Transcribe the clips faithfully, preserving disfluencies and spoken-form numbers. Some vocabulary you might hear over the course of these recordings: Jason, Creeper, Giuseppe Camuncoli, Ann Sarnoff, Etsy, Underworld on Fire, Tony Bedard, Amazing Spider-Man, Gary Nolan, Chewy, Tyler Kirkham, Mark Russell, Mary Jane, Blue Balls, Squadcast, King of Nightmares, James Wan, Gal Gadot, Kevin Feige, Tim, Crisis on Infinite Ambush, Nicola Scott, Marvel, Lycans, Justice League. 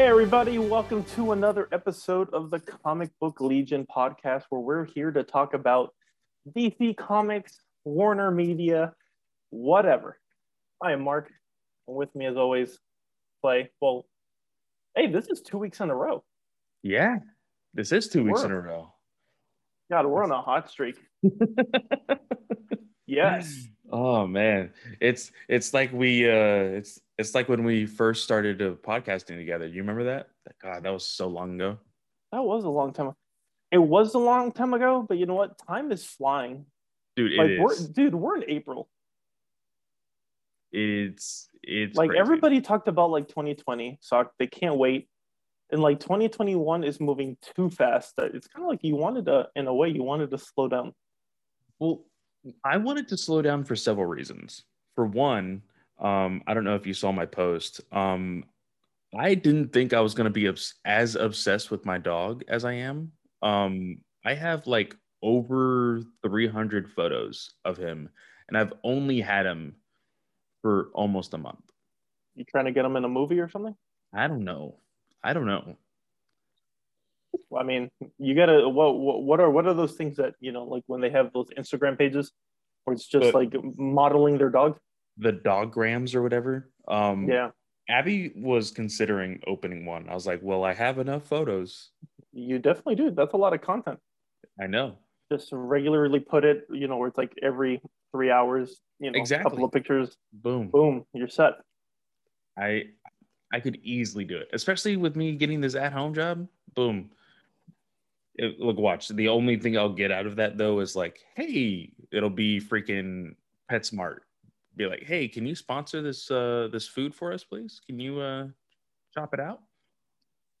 Hey everybody, welcome to another episode of the Comic Book Legion podcast, where we're here to talk about D C Comics, Warner Media, whatever. I am Mark, and with me as always, Clay. Well, hey, this is two weeks in a row. Yeah, this is two we're, weeks in a row. God, we're on a hot streak. Yes. Oh man, it's it's like we uh, it's it's like when we first started uh, podcasting together. You remember that? God, that was so long ago. That was a long time. It was a long time ago, but you know what? Time is flying, dude. It like, is. We're, dude, we're in April. It's it's like crazy. Everybody talked about like twenty twenty, so they can't wait. And like twenty twenty-one is moving too fast. It's kind of like you wanted to, in a way, you wanted to slow down. Well, I wanted to slow down for several reasons. For one, um, I don't know if you saw my post. Um, I didn't think I was going to be obs- as obsessed with my dog as I am. Um, I have like over three hundred photos of him, and I've only had him for almost a month. You trying to get him in a movie or something? I don't know. I don't know. I mean, you gotta. What, what are what are those things that, you know, like when they have those Instagram pages, where it's just but like modeling their dog, the doggrams or whatever. Um, yeah. Abby was considering opening one. I was like, well, I have enough photos. You definitely do. That's a lot of content. I know. Just regularly put it, you know, where it's like every three hours, you know, exactly. A couple of pictures. Boom. Boom. You're set. I. I could easily do it, especially with me getting this at-home job. Boom. It, look, watch. The only thing I'll get out of that, though, is like, hey, it'll be freaking PetSmart. Be like, hey, can you sponsor this uh, this food for us, please? Can you uh, chop it out?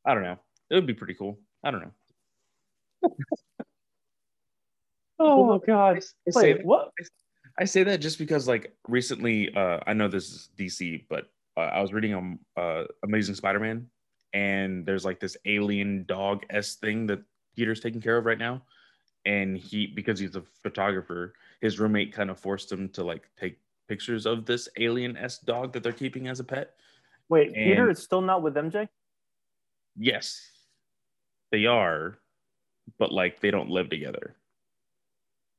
I don't know. It would be pretty cool. I don't know. Oh, well, God. I, I say, Wait, what? I, I say that just because, like, recently, uh, I know this is D C, but Uh, I was reading um, uh, Amazing Spider-Man, and there's like this alien dog-esque thing that Peter's taking care of right now. And he, because he's a photographer, his roommate kind of forced him to like take pictures of this alien-esque dog that they're keeping as a pet. Wait, and Peter is still not with M J? Yes, they are, but like they don't live together.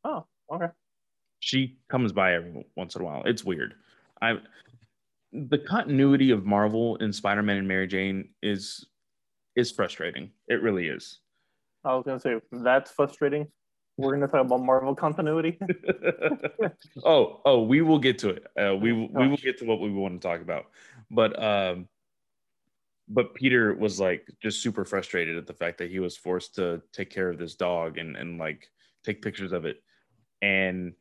Oh, okay. She comes by every once in a while. It's weird. I. The continuity of Marvel and Spider-Man and Mary Jane is is frustrating. It really is. I was going to say, that's frustrating. We're going to talk about Marvel continuity. oh, oh, we will get to it. Uh, we we will get to what we want to talk about. But um, but Peter was like just super frustrated at the fact that he was forced to take care of this dog and and like take pictures of it. And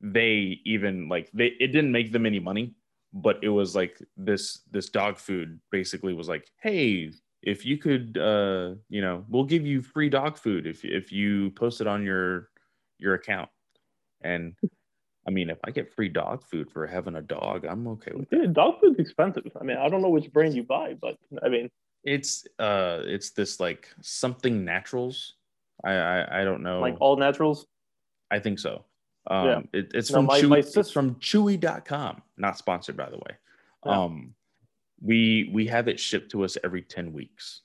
they even like they it didn't make them any money. But it was like this this dog food basically was like, hey, if you could, uh, you know, we'll give you free dog food if if you post it on your your account. And I mean, if I get free dog food for having a dog, I'm okay with it. Dog food's expensive. I mean, I don't know which brand you buy, but I mean, it's uh, it's this like something naturals. I I, I don't know, like all naturals. I think so. Um, yeah. it, it's, no, from my, Chewy, my sister- it's from Chewy dot com, not sponsored, by the way. Yeah. Um, we we have it shipped to us every ten weeks.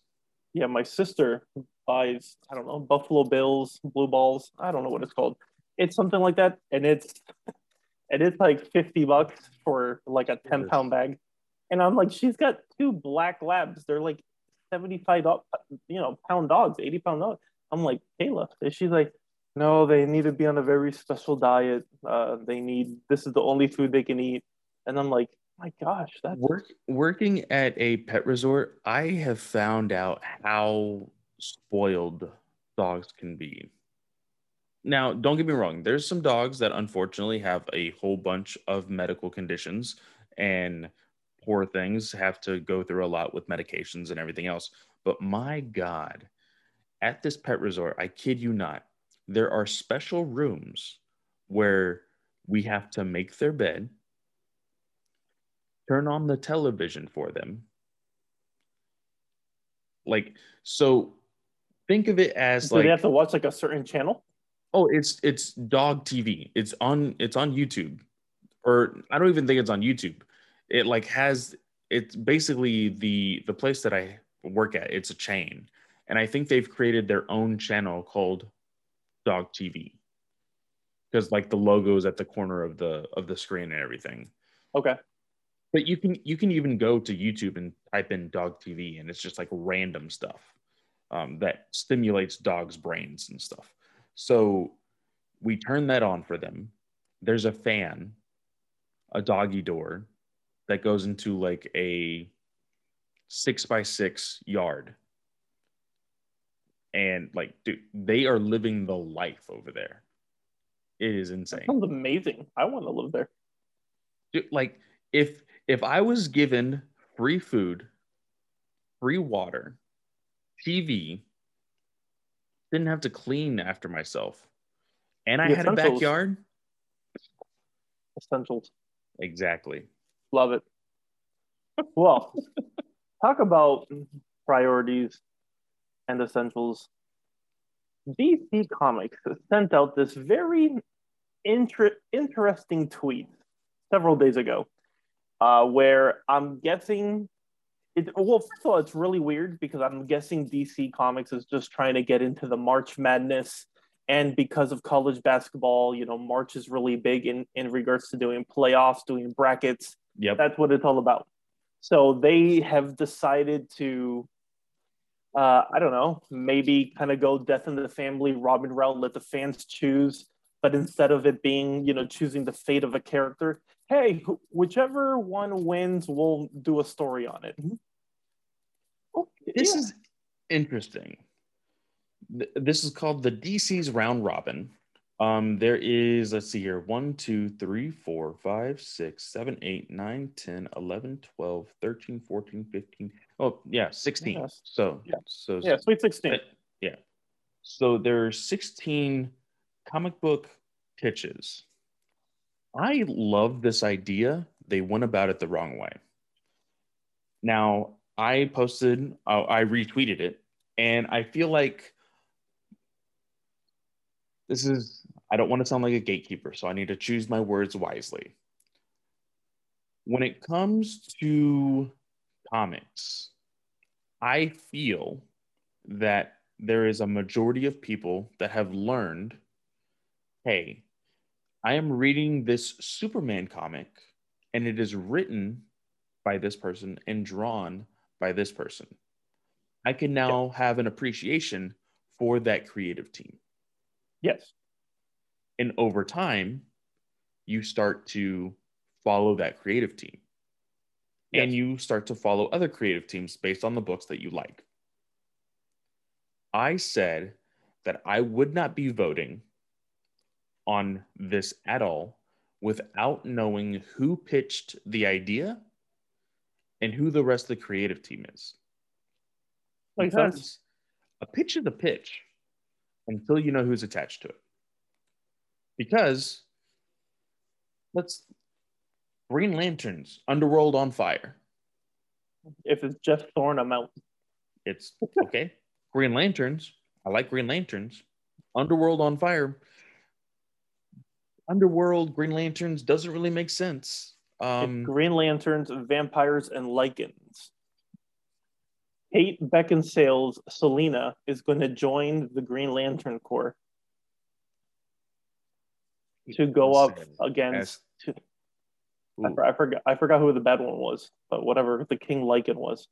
Yeah, my sister buys, I don't know, Buffalo Bills, Blue Balls. I don't know what it's called. It's something like that. And it's, and it's like fifty bucks for like a ten pound bag. And I'm like, she's got two black labs. They're like seventy-five, you know, pound dogs, eighty pound dogs. I'm like, Kayla. And she's like, no, they need to be on a very special diet. Uh, they need, this is the only food they can eat. And I'm like, my gosh, that's Work, working at a pet resort, I have found out how spoiled dogs can be. Now, don't get me wrong. There's some dogs that unfortunately have a whole bunch of medical conditions, and poor things have to go through a lot with medications and everything else. But my God, at this pet resort, I kid you not, there are special rooms where we have to make their bed, turn on the television for them. Like, so think of it as so like, they have to watch like a certain channel. Oh, it's, it's dog T V. It's on, it's on YouTube, or I don't even think it's on YouTube. It like has, it's basically the, the place that I work at. It's a chain. And I think they've created their own channel called Dog T V, because like the logo's at the corner of the of the screen and everything. Okay. But you can you can even go to YouTube and type in Dog T V, and it's just like random stuff um, that stimulates dogs' brains and stuff. So we turn that on for them. There's a fan, a doggy door that goes into like a six by six yard. And like, dude, they are living the life over there. It is insane. That sounds amazing. I want to live there. Dude, like if, if I was given free food, free water, T V, didn't have to clean after myself, and I had a backyard. Essentials. Exactly. Love it. Well, talk about priorities and essentials. D C Comics sent out this very inter- interesting tweet several days ago, uh, where I'm guessing it, well, first of all, it's really weird because I'm guessing D C Comics is just trying to get into the March Madness, and because of college basketball, you know, March is really big in, in regards to doing playoffs, doing brackets. Yep. That's what it's all about. So they have decided to, uh, I don't know, maybe kind of go death in the family, Robin route, let the fans choose. But instead of it being, you know, choosing the fate of a character, hey, whichever one wins, we'll do a story on it. Oh, this yeah. is interesting. Th- this is called the D C's Round Robin. Um, there is, let's see here, one, two, three, four, five, six, seven, eight, nine, ten, eleven, twelve, thirteen, fourteen, fifteen. Oh, yeah, sixteen. Yes. So, yeah. so, yeah, sweet sixteen. Uh, yeah. So there are sixteen comic book pitches. I love this idea. They went about it the wrong way. Now, I posted, uh, I retweeted it, and I feel like this is, I don't want to sound like a gatekeeper, so I need to choose my words wisely. When it comes to comics, I feel that there is a majority of people that have learned, hey, I am reading this Superman comic, and it is written by this person and drawn by this person. I can now yeah. have an appreciation for that creative team. Yes. And over time, you start to follow that creative team. Yes. And you start to follow other creative teams based on the books that you like. I said that I would not be voting on this at all without knowing who pitched the idea and who the rest of the creative team is. Makes because sense. A pitch is a pitch until you know who's attached to it. Because let's Green Lanterns, Underworld on Fire. If it's Jeff Thorne, I'm out. It's okay. Green Lanterns. I like Green Lanterns. Underworld on Fire. Underworld, Green Lanterns doesn't really make sense. Um, Green Lanterns, vampires, and Lycans. Kate Beckinsale's Selina is going to join the Green Lantern Corps to go up against. As, I, I forgot. I forgot who the bad one was, but whatever the King Lycan was.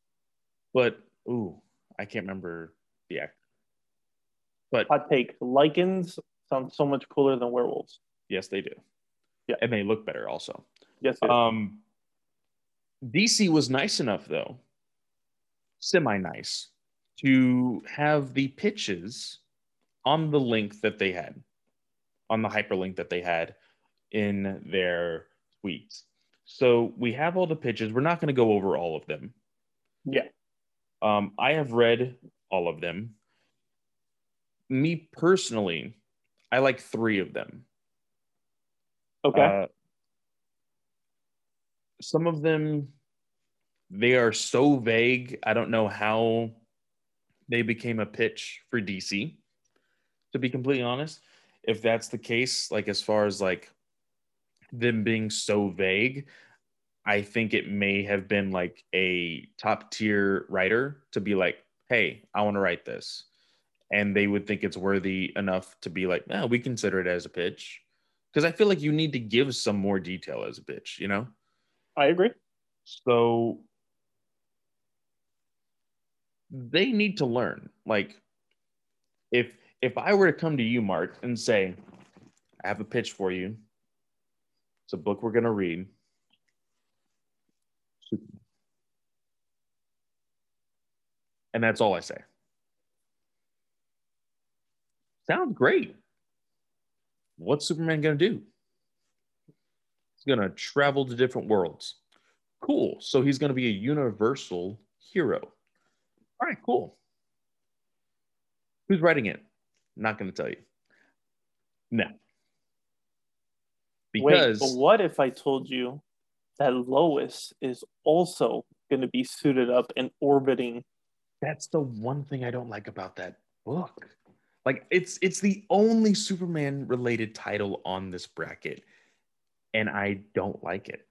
But ooh, I can't remember the act. But hot take: Lycans sound so much cooler than werewolves. Yes, they do. Yeah. And they look better also. Yes, they do. Um, D C was nice enough, though, semi-nice, to have the pitches on the link that they had, on the hyperlink that they had in their tweets. So we have all the pitches. We're not going to go over all of them. Yeah. Um, I have read all of them. Me personally, I like three of them. Okay. Uh, some of them, they are so vague. I don't know how they became a pitch for D C, to be completely honest. If that's the case, like as far as like them being so vague, I think it may have been like a top tier writer to be like, hey, I want to write this. And they would think it's worthy enough to be like, no, we consider it as a pitch. Because I feel like you need to give some more detail as a pitch, you know? I agree. So they need to learn. Like, if if I were to come to you, Mark, and say, I have a pitch for you. It's a book we're going to read. And that's all I say. Sounds great. What's Superman going to do? He's going to travel to different worlds. Cool. So he's going to be a universal hero. All right, cool. Who's writing it? Not going to tell you. No. Because, wait, but what if I told you that Lois is also going to be suited up and orbiting? That's the one thing I don't like about that book. Like, it's it's the only Superman-related title on this bracket, and I don't like it.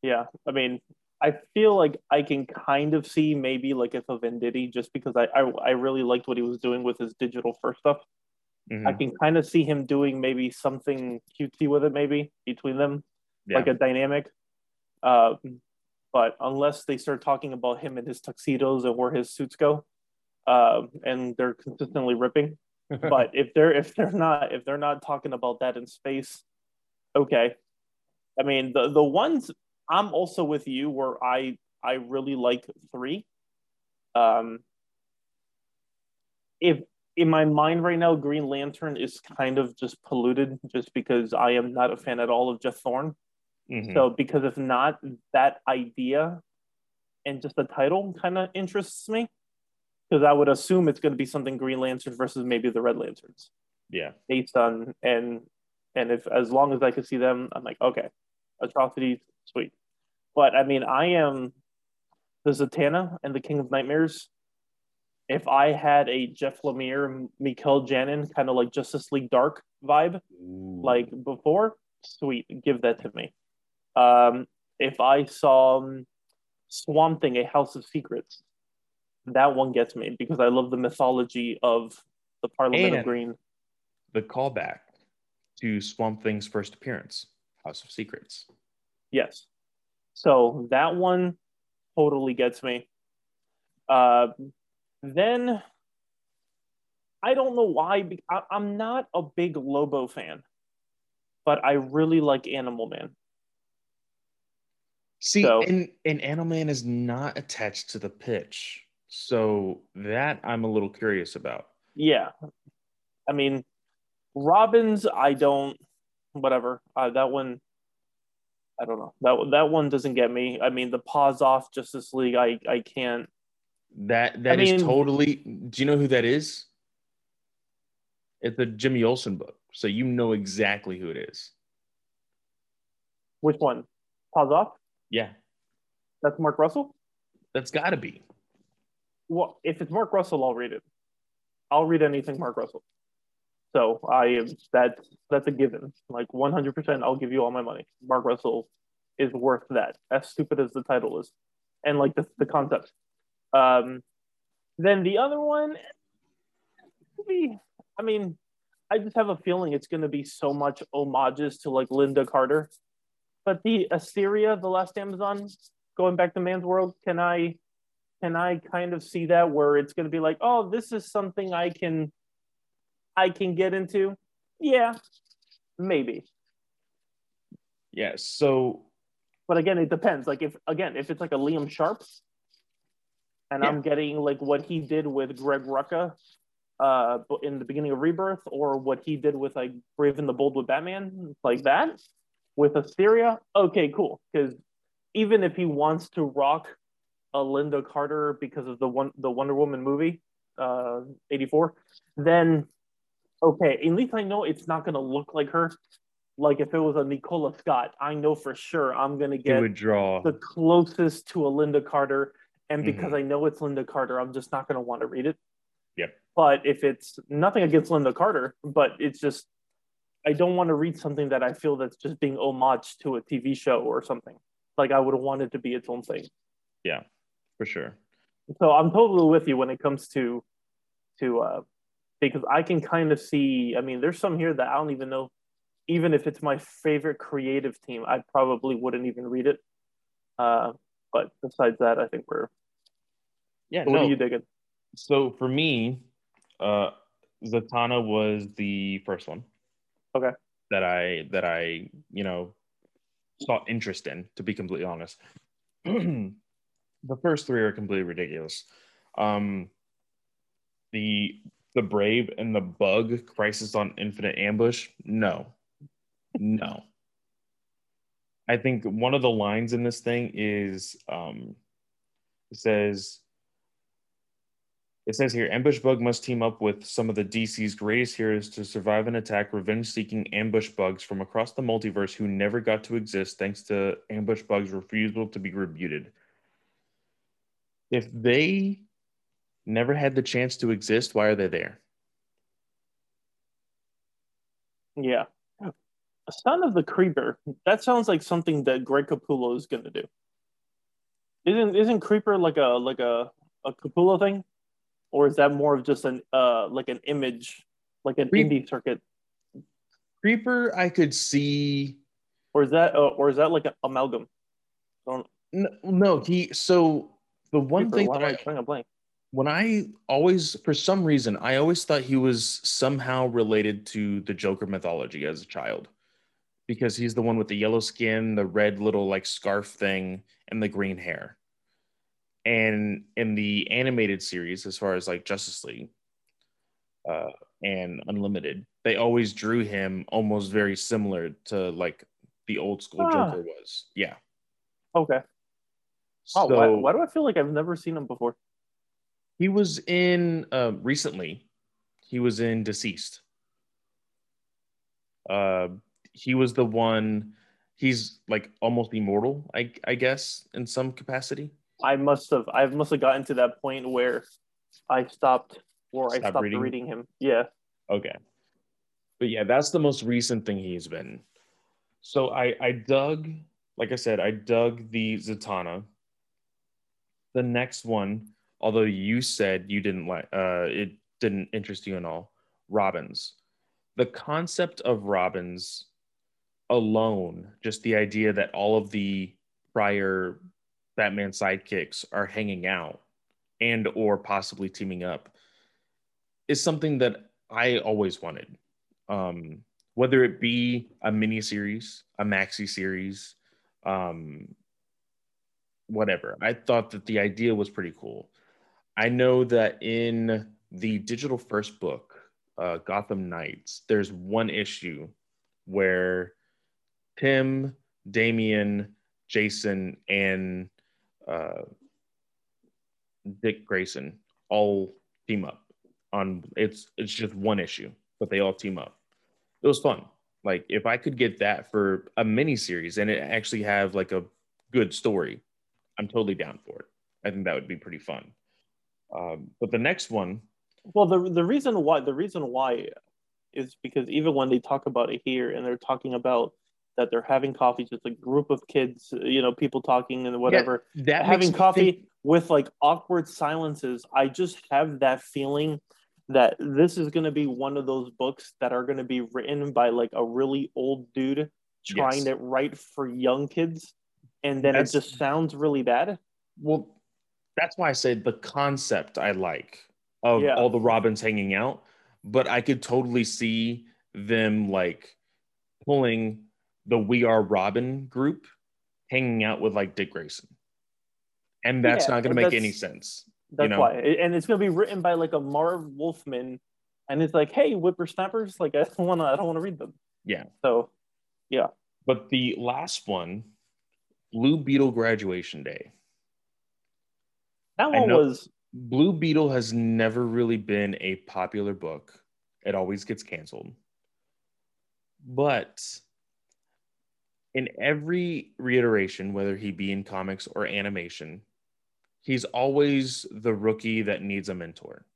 Yeah, I mean, I feel like I can kind of see maybe, like, if a Venditti, just because I, I, I really liked what he was doing with his digital first stuff. Mm-hmm. I can kind of see him doing maybe something cutesy with it, maybe, between them, yeah. Like a dynamic. Uh, but unless they start talking about him and his tuxedos and where his suits go, Uh, and they're consistently ripping, but if they're if they're not if they're not talking about that in space, okay. I mean, the the ones I'm also with you where I I really like three. Um, if in my mind right now, Green Lantern is kind of just polluted, just because I am not a fan at all of Jeff Thorne. Mm-hmm. So because if not, that idea and just the title kind of interests me. Because I would assume it's going to be something Green Lantern versus maybe the Red Lanterns. Yeah. Based on, and and if as long as I could see them, I'm like, okay, atrocities, sweet. But I mean, I am the Zatanna and the King of Nightmares. If I had a Jeff Lemire, Mikkel Janin, kind of like Justice League Dark vibe, ooh, like before, sweet, give that to me. Um, if I saw um, Swamp Thing, a House of Secrets, that one gets me because I love the mythology of the Parliament and of Green. The callback to Swamp Thing's first appearance, House of Secrets. Yes. So that one totally gets me. Uh, then I don't know why. I, I'm not a big Lobo fan, but I really like Animal Man. See, so, and, and Animal Man is not attached to the pitch. So that I'm a little curious about. Yeah. I mean, Robins, I don't, whatever. Uh, that one, I don't know. That that one doesn't get me. I mean, the Pause Off Justice League, I, I can't. That That I is mean, totally, do you know who that is? It's a Jimmy Olsen book. So you know exactly who it is. Which one? Pause Off? Yeah. That's Mark Russell? That's got to be. Well, if it's Mark Russell, I'll read it. I'll read anything Mark Russell. So I am that that's a given. Like one hundred percent, I'll give you all my money. Mark Russell is worth that. As stupid as the title is, and like the the concept. Um, then the other one, I mean, I just have a feeling it's going to be so much homages to like Linda Carter. But the Aetheria, the Last Amazon, going back to Man's World, can I? And I kind of see that where it's going to be like, oh, this is something I can, I can get into. Yeah, maybe. Yeah. So, but again, it depends. Like if again, if it's like a Liam Sharp, and yeah. I'm getting like what he did with Greg Rucka, uh, in the beginning of Rebirth, or what he did with like Brave and the Bold with Batman, like that, with Aetheria. Okay, cool. Because even if he wants to rock a Linda Carter because of the one the Wonder Woman movie, uh, eighty-four, then okay, at least I know it's not gonna look like her. Like if it was a Nicola Scott, I know for sure I'm gonna get draw. the closest to a Linda Carter, and because mm-hmm. I know it's Linda Carter, I'm just not gonna want to read it. Yep. But if it's nothing against Linda Carter, but it's just I don't want to read something that I feel that's just being homage to a T V show or something. Like, I would want it to be its own thing. Yeah, for sure. So I'm totally with you when it comes to, to uh, because I can kind of see, I mean, there's some here that I don't even know, even if it's my favorite creative team, I probably wouldn't even read it. Uh, but besides that, I think we're, yeah. What no. are you digging? So for me, uh, Zatanna was the first one. Okay. That I, that I, you know, saw interest in, to be completely honest. The first three are completely ridiculous. Um, the the Brave and the Bug, Crisis on Infinite Ambush, no. No. I think one of the lines in this thing is, um, it says, it says here, Ambush Bug must team up with some of the D C's greatest heroes to survive and attack revenge-seeking ambush bugs from across the multiverse who never got to exist thanks to Ambush Bug's refusal to be rebuted. If they never had the chance to exist, why are they there? Yeah. Son of the Creeper. That sounds like something that Greg Capullo is going to do. Isn't isn't Creeper like a like a, a Capullo thing, or is that more of just an uh like an image, like an Creep- indie circuit? Creeper, I could see. Or is that uh, or is that like an amalgam? I don't... No, no. He so the one Creeper, thing that I, I blank, blank. when I always for some reason I always thought he was somehow related to the Joker mythology as a child. Because he's the one with the yellow skin, the red little like scarf thing, and the green hair. And in the animated series, as far as like Justice League uh, and Unlimited, they always drew him almost very similar to like the old school ah. Joker was. Yeah. Okay. So, oh, why, why do I feel like I've never seen him before? He was in, uh, recently, he was in Deceased. Uh, He was the one, he's like almost immortal, I I guess, in some capacity. I must have, I must have gotten to that point where I stopped, or Stop I stopped reading. reading him. Yeah. Okay. But yeah, that's the most recent thing he's been. So I, I dug, like I said, I dug the Zatanna. The next one, although you said you didn't like, uh, it didn't interest you at all, Robins. The concept of Robins alone, just the idea that all of the prior Batman sidekicks are hanging out and or possibly teaming up, is something that I always wanted. Um, whether it be a miniseries, a maxi series, um, whatever. I thought that the idea was pretty cool. I know that in the digital first book, uh, Gotham Knights, there's one issue where Tim, Damian, Jason, and uh, Dick Grayson all team up on it's it's just one issue, but they all team up. It was fun. Like if I could get that for a mini series and it actually have like a good story, I'm totally down for it. I think that would be pretty fun. Um, but the next one. Well, the the reason why the reason why is because even when they talk about it here and they're talking about that they're having coffee, just a group of kids, you know, people talking and whatever, yeah, that having coffee think- with like awkward silences. I just have that feeling that this is going to be one of those books that are going to be written by like a really old dude trying yes. to write for young kids. And then that's, it just sounds really bad. Well, that's why I said the concept I like. Of yeah. all the Robins hanging out, but I could totally see them like pulling the We Are Robin group hanging out with like Dick Grayson, and that's yeah, not going to make any sense. That's you know? why, and it's going to be written by like a Marv Wolfman, and it's like, hey, whippersnappers, like I don't want to, I don't want to read them. Yeah. So, yeah. But the last one, Blue Beetle Graduation Day. That one know- was. Blue Beetle has never really been a popular book. It always gets canceled. But in every reiteration, whether he be in comics or animation, he's always the rookie that needs a mentor.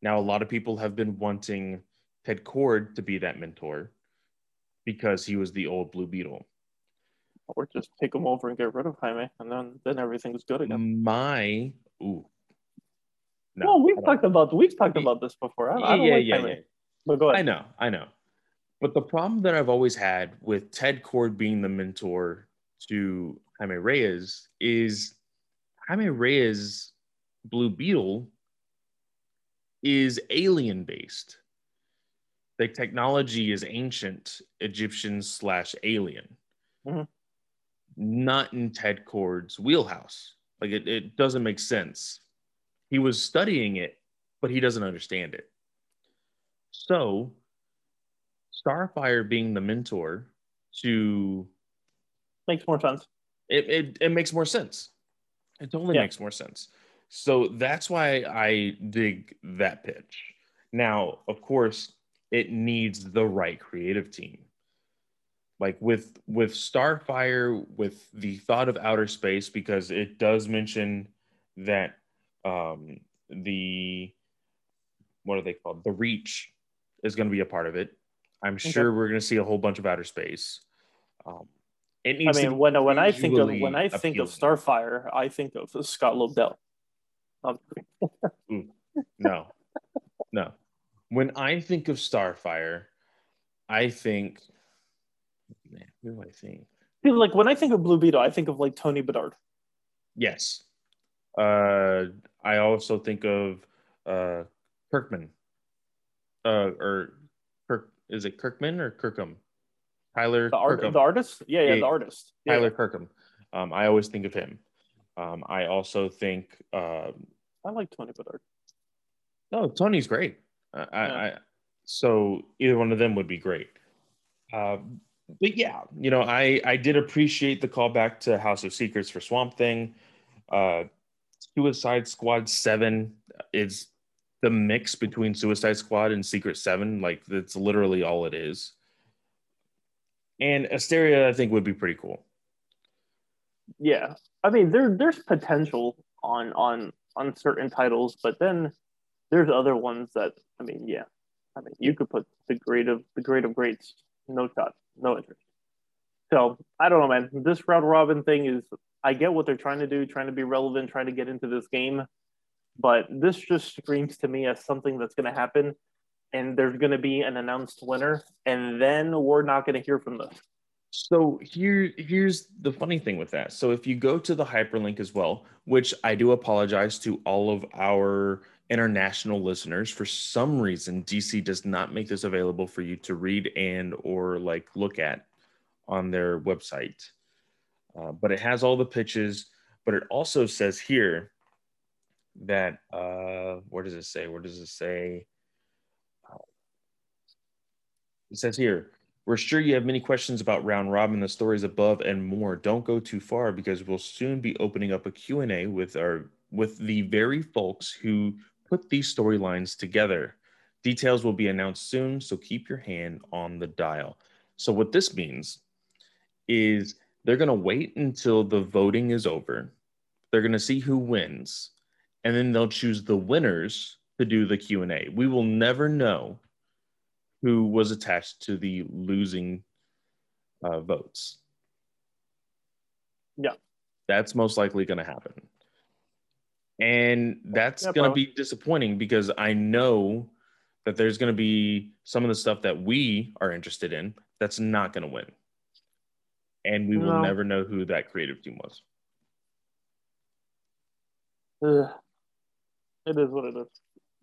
Now, a lot of people have been wanting Ted Kord to be that mentor, because he was the old Blue Beetle. Or just take him over and get rid of Jaime, and then, then everything's good again. My ooh. No, well, we've talked about we've talked about this before. I, yeah, I don't yeah, like yeah, Jaime. Yeah. But go ahead. I know, I know. But the problem that I've always had with Ted Kord being the mentor to Jaime Reyes is Jaime Reyes' Blue Beetle is alien-based. The technology is ancient Egyptian slash alien. Mm-hmm. Not in Ted Kord's wheelhouse. Like, it, it doesn't make sense. He was studying it, but he doesn't understand it. So... Starfire being the mentor to makes more sense. It it, it makes more sense. It totally yeah. makes more sense. So that's why I dig that pitch. Now, of course, it needs the right creative team. Like with with Starfire, with the thought of outer space, because it does mention that um, the what are they called? The Reach is going to be a part of it. I'm sure okay. we're going to see a whole bunch of outer space. Um, it needs I mean, when when I think of when I think appealing. of Starfire, I think of Scott Lobdell. mm, no, no. When I think of Starfire, I think, man, who do I think? See, like when I think of Blue Beetle, I think of like Tony Bedard. Yes. Uh, I also think of uh, Kirkman, uh, or. Is it Kirkman or Kirkham? Tyler the art, Kirkham. The artist? Yeah, yeah, the artist. Yeah. Tyler Kirkham. Um, I always think of him. Um, I also think... Um, I like Tony Bedard. No, Tony's great. I, yeah. I, I, so either one of them would be great. Uh, but yeah, you know, I, I did appreciate the callback to House of Secrets for Swamp Thing. Uh, Suicide Squad seven is... The mix between Suicide Squad and Secret Seven, like that's literally all it is. And Aetheria, I think, would be pretty cool. Yeah, I mean, there there's potential on on on certain titles, but then there's other ones that I mean, yeah, I mean, you could put the grade of the grade of greats, no shot, no interest. So I don't know, man. This round robin thing is, I get what they're trying to do, trying to be relevant, trying to get into this game. But this just screams to me as something that's going to happen, and there's going to be an announced winner, and then we're not going to hear from them. So here, here's the funny thing with that. So if you go to the hyperlink as well, which I do apologize to all of our international listeners, for some reason, D C does not make this available for you to read and or like look at on their website. Uh, but it has all the pitches, but it also says here, that uh where does it say where does it say it says here, we're sure you have many questions about round robin, the stories above and more. Don't go too far because we'll soon be opening up a Q and A with our with the very folks who put these storylines together. Details will be announced soon, so keep your hand on the dial. So what this means is they're going to wait until the voting is over. They're going to see who wins. And then they'll choose the winners to do the Q and A. We will never know who was attached to the losing uh, votes. Yeah. That's most likely going to happen. And that's yeah, going to be disappointing because I know that there's going to be some of the stuff that we are interested in that's not going to win. And we no. will never know who that creative team was. Ugh. It is what it is.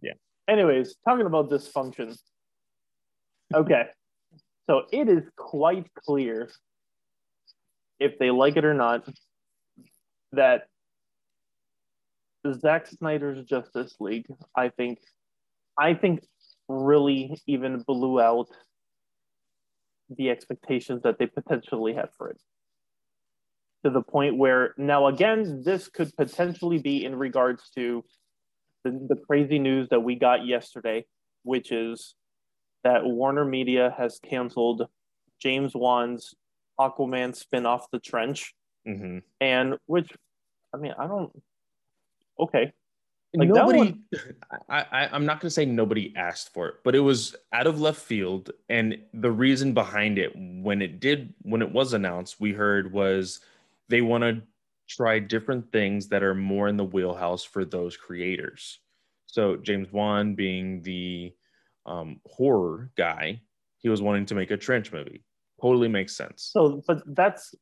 Yeah. Anyways, talking about dysfunction. Okay. So it is quite clear, if they like it or not, that Zack Snyder's Justice League, I think, I think really even blew out the expectations that they potentially had for it. To the point where now, again, this could potentially be in regards to The, the crazy news that we got yesterday, which is that Warner Media has canceled James Wan's Aquaman spin-off The Trench. Mm-hmm. And which, I mean, I don't... Okay. Like nobody, one, I, I, I'm not going to say nobody asked for it, but it was out of left field. And the reason behind it, when it did, when it was announced, we heard was they want to try different things that are more in the wheelhouse for those creators. So James Wan being the um, horror guy, he was wanting to make a trench movie. Totally makes sense. So, but that's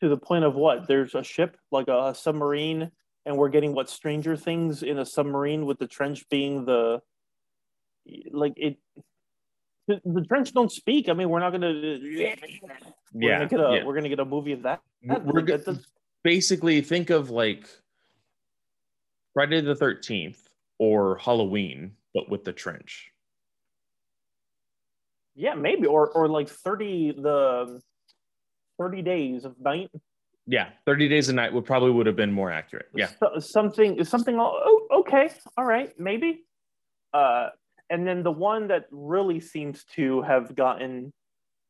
to the point of what? There's a ship, like a, a submarine, and we're getting what, Stranger Things in a submarine, with the trench being the, like it, the, the trench don't speak. I mean, we're not going to, yeah, yeah, we're going to get a movie of that. We're like, g- basically, think of like Friday the thirteenth or Halloween, but with the trench. Yeah, maybe, or or like thirty the thirty days of night. Yeah, thirty days a night would probably would have been more accurate. Yeah, so, something something. Oh, okay, all right, maybe. Uh, and then the one that really seems to have gotten,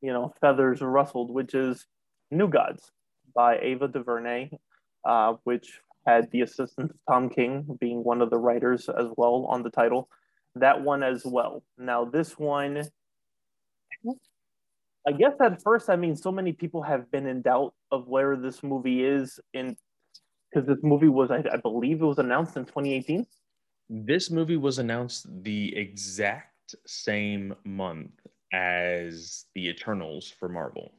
you know, feathers ruffled, which is New Gods by Ava DuVernay, uh, which had the assistance of Tom King being one of the writers as well on the title. That one as well. Now this one, I guess at first, I mean, so many people have been in doubt of where this movie is, in because this movie was, I, I believe it was announced in twenty eighteen. This movie was announced the exact same month as The Eternals for Marvel.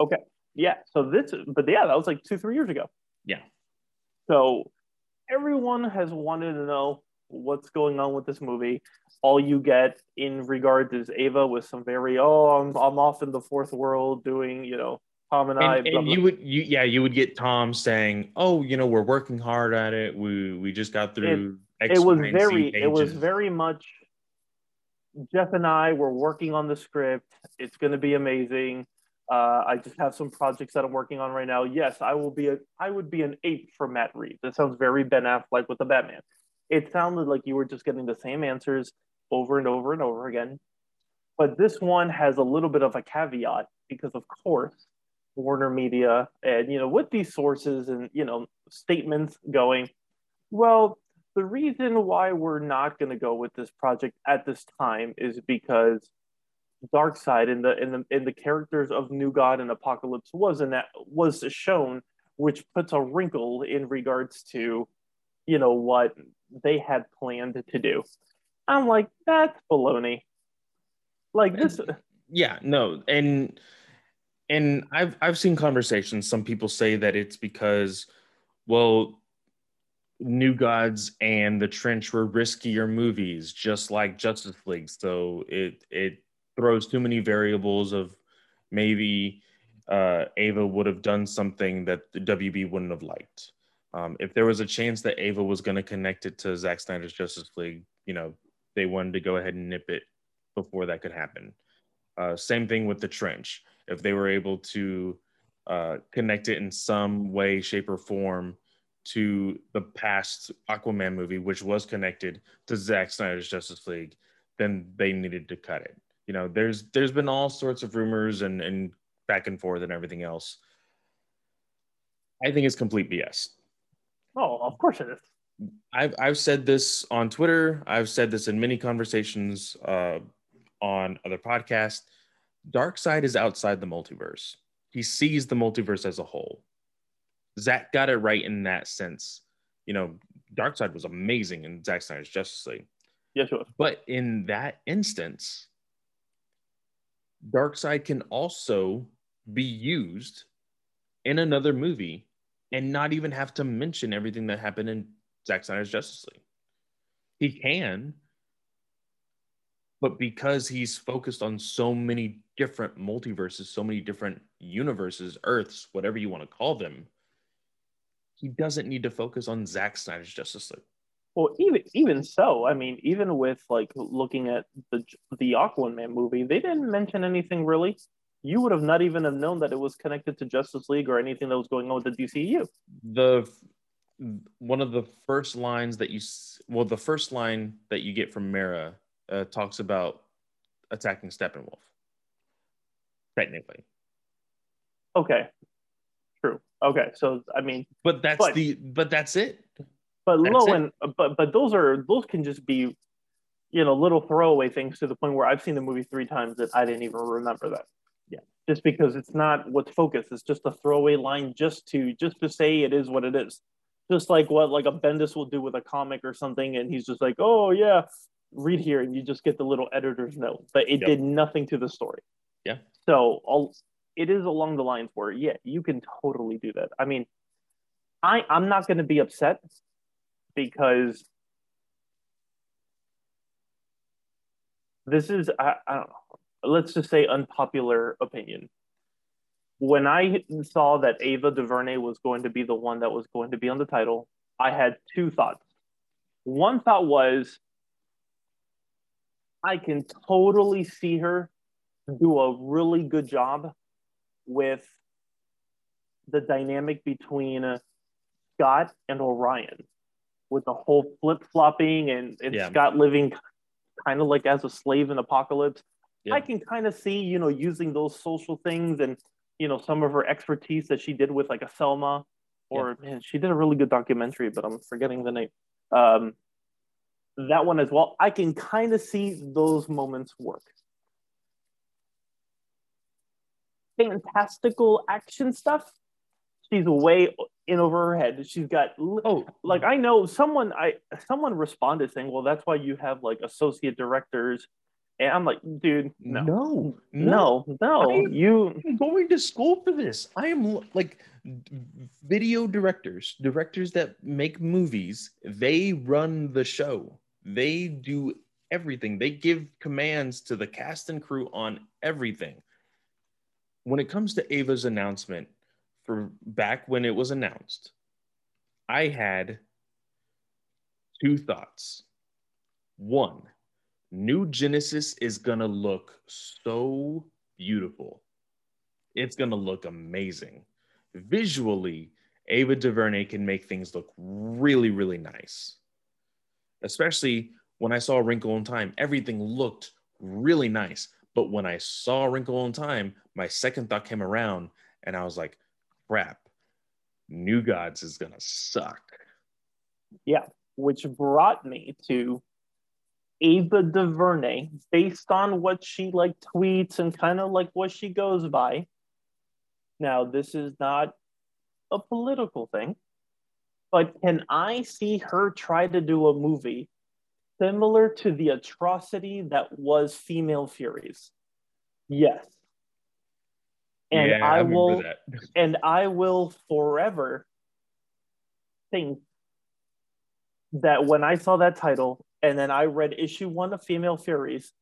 Okay, yeah, so this, but yeah, that was like two, three years ago. Yeah. So everyone has wanted to know what's going on with this movie. All you get in regard is Ava with some very, oh, I'm I'm off in the fourth world doing, you know, Tom and, and I. And blah, you blah. would, you, yeah, you would get Tom saying, oh, you know, we're working hard at it. We we just got through X, it was Y, and very, Z it was very much, Jeff and I were working on the script. It's going to be amazing. Uh, I just have some projects that I'm working on right now. Yes, I will be a, I would be an ape for Matt Reeves. That sounds very Ben Affleck with the Batman. It sounded like you were just getting the same answers over and over and over again. But this one has a little bit of a caveat because, of course, Warner Media and, you know, with these sources and, you know, statements going, well, the reason why we're not going to go with this project at this time is because Darkseid and the in the in the characters of New God and Apocalypse was in that was shown, which puts a wrinkle in regards to, you know, what they had planned to do. I'm like, that's baloney. Like this. Yeah, no. And and I've I've seen conversations. Some people say that it's because, well, New Gods and The Trench were riskier movies, just like Justice League. So it it throws too many variables of maybe uh, Ava would have done something that the W B wouldn't have liked. Um, if there was a chance that Ava was going to connect it to Zack Snyder's Justice League, you know, they wanted to go ahead and nip it before that could happen. Uh, same thing with The Trench. If they were able to uh, connect it in some way, shape, or form to the past Aquaman movie, which was connected to Zack Snyder's Justice League, then they needed to cut it. You know, there's there's been all sorts of rumors and, and back and forth and everything else. I think it's complete B S. Oh, of course it is. I've I've said this on Twitter. I've said this in many conversations uh, on other podcasts. Darkseid is outside the multiverse. He sees the multiverse as a whole. Zack got it right in that sense. You know, Darkseid was amazing in Zack Snyder's Justice League. Yes, it was. But in that instance, Darkseid can also be used in another movie and not even have to mention everything that happened in Zack Snyder's Justice League. He can, but because he's focused on so many different multiverses, so many different universes, Earths, whatever you want to call them, he doesn't need to focus on Zack Snyder's Justice League. Well, even even so, I mean, even with like looking at the the Aquaman movie, they didn't mention anything really. You would have not even have known that it was connected to Justice League or anything that was going on with the D C U. The one of the first lines that you well, the first line that you get from Mera uh, talks about attacking Steppenwolf. Technically, okay, true. Okay, so I mean, but that's but, the but that's it. But low and but but those are those can just be, you know, little throwaway things to the point where I've seen the movie three times that I didn't even remember that. Yeah, just because it's not what's focused. It's just a throwaway line, just to just to say it is what it is. Just like what like a Bendis will do with a comic or something, and he's just like, oh yeah, read here, and you just get the little editor's note. But it yep. did nothing to the story. Yeah. So I'll, it is along the lines where yeah, you can totally do that. I mean, I I'm not going to be upset. Because this is, I, I don't know, let's just say unpopular opinion. When I saw that Ava DuVernay was going to be the one that was going to be on the title, I had two thoughts. One thought was, I can totally see her do a really good job with the dynamic between Scott and Orion, with the whole flip-flopping and, and yeah. Scott living kind of like as a slave in Apocalypse. Yeah. I can kind of see, you know, using those social things and, you know, some of her expertise that she did with like a Selma or, yeah. man, she did a really good documentary, but I'm forgetting the name. Um, that one as well. I can kind of see those moments work. Fantastical action stuff. She's way in over her head. She's got, oh, like I know someone, I someone responded saying, well, that's why you have like associate directors. And I'm like, dude, no, no, no, no. I'm, you I'm going to school for this. I am like video directors, directors that make movies. They run the show. They do everything. They give commands to the cast and crew on everything. When it comes to Ava's announcement, back when it was announced, I had two thoughts. One, New Genesis is gonna look so beautiful. It's gonna look amazing. Visually, Ava DuVernay can make things look really, really nice. Especially when I saw Wrinkle in Time, everything looked really nice. But when I saw Wrinkle in Time, my second thought came around and I was like, crap, New Gods is gonna suck. Yeah, which brought me to Ava DuVernay, based on what she like tweets and kind of like what she goes by. Now, this is not a political thing, but can I see her try to do a movie similar to the atrocity that was Female Furies? Yes. And yeah, I, I will, that. and I will forever think that when I saw that title and then I read issue one of Female Furies,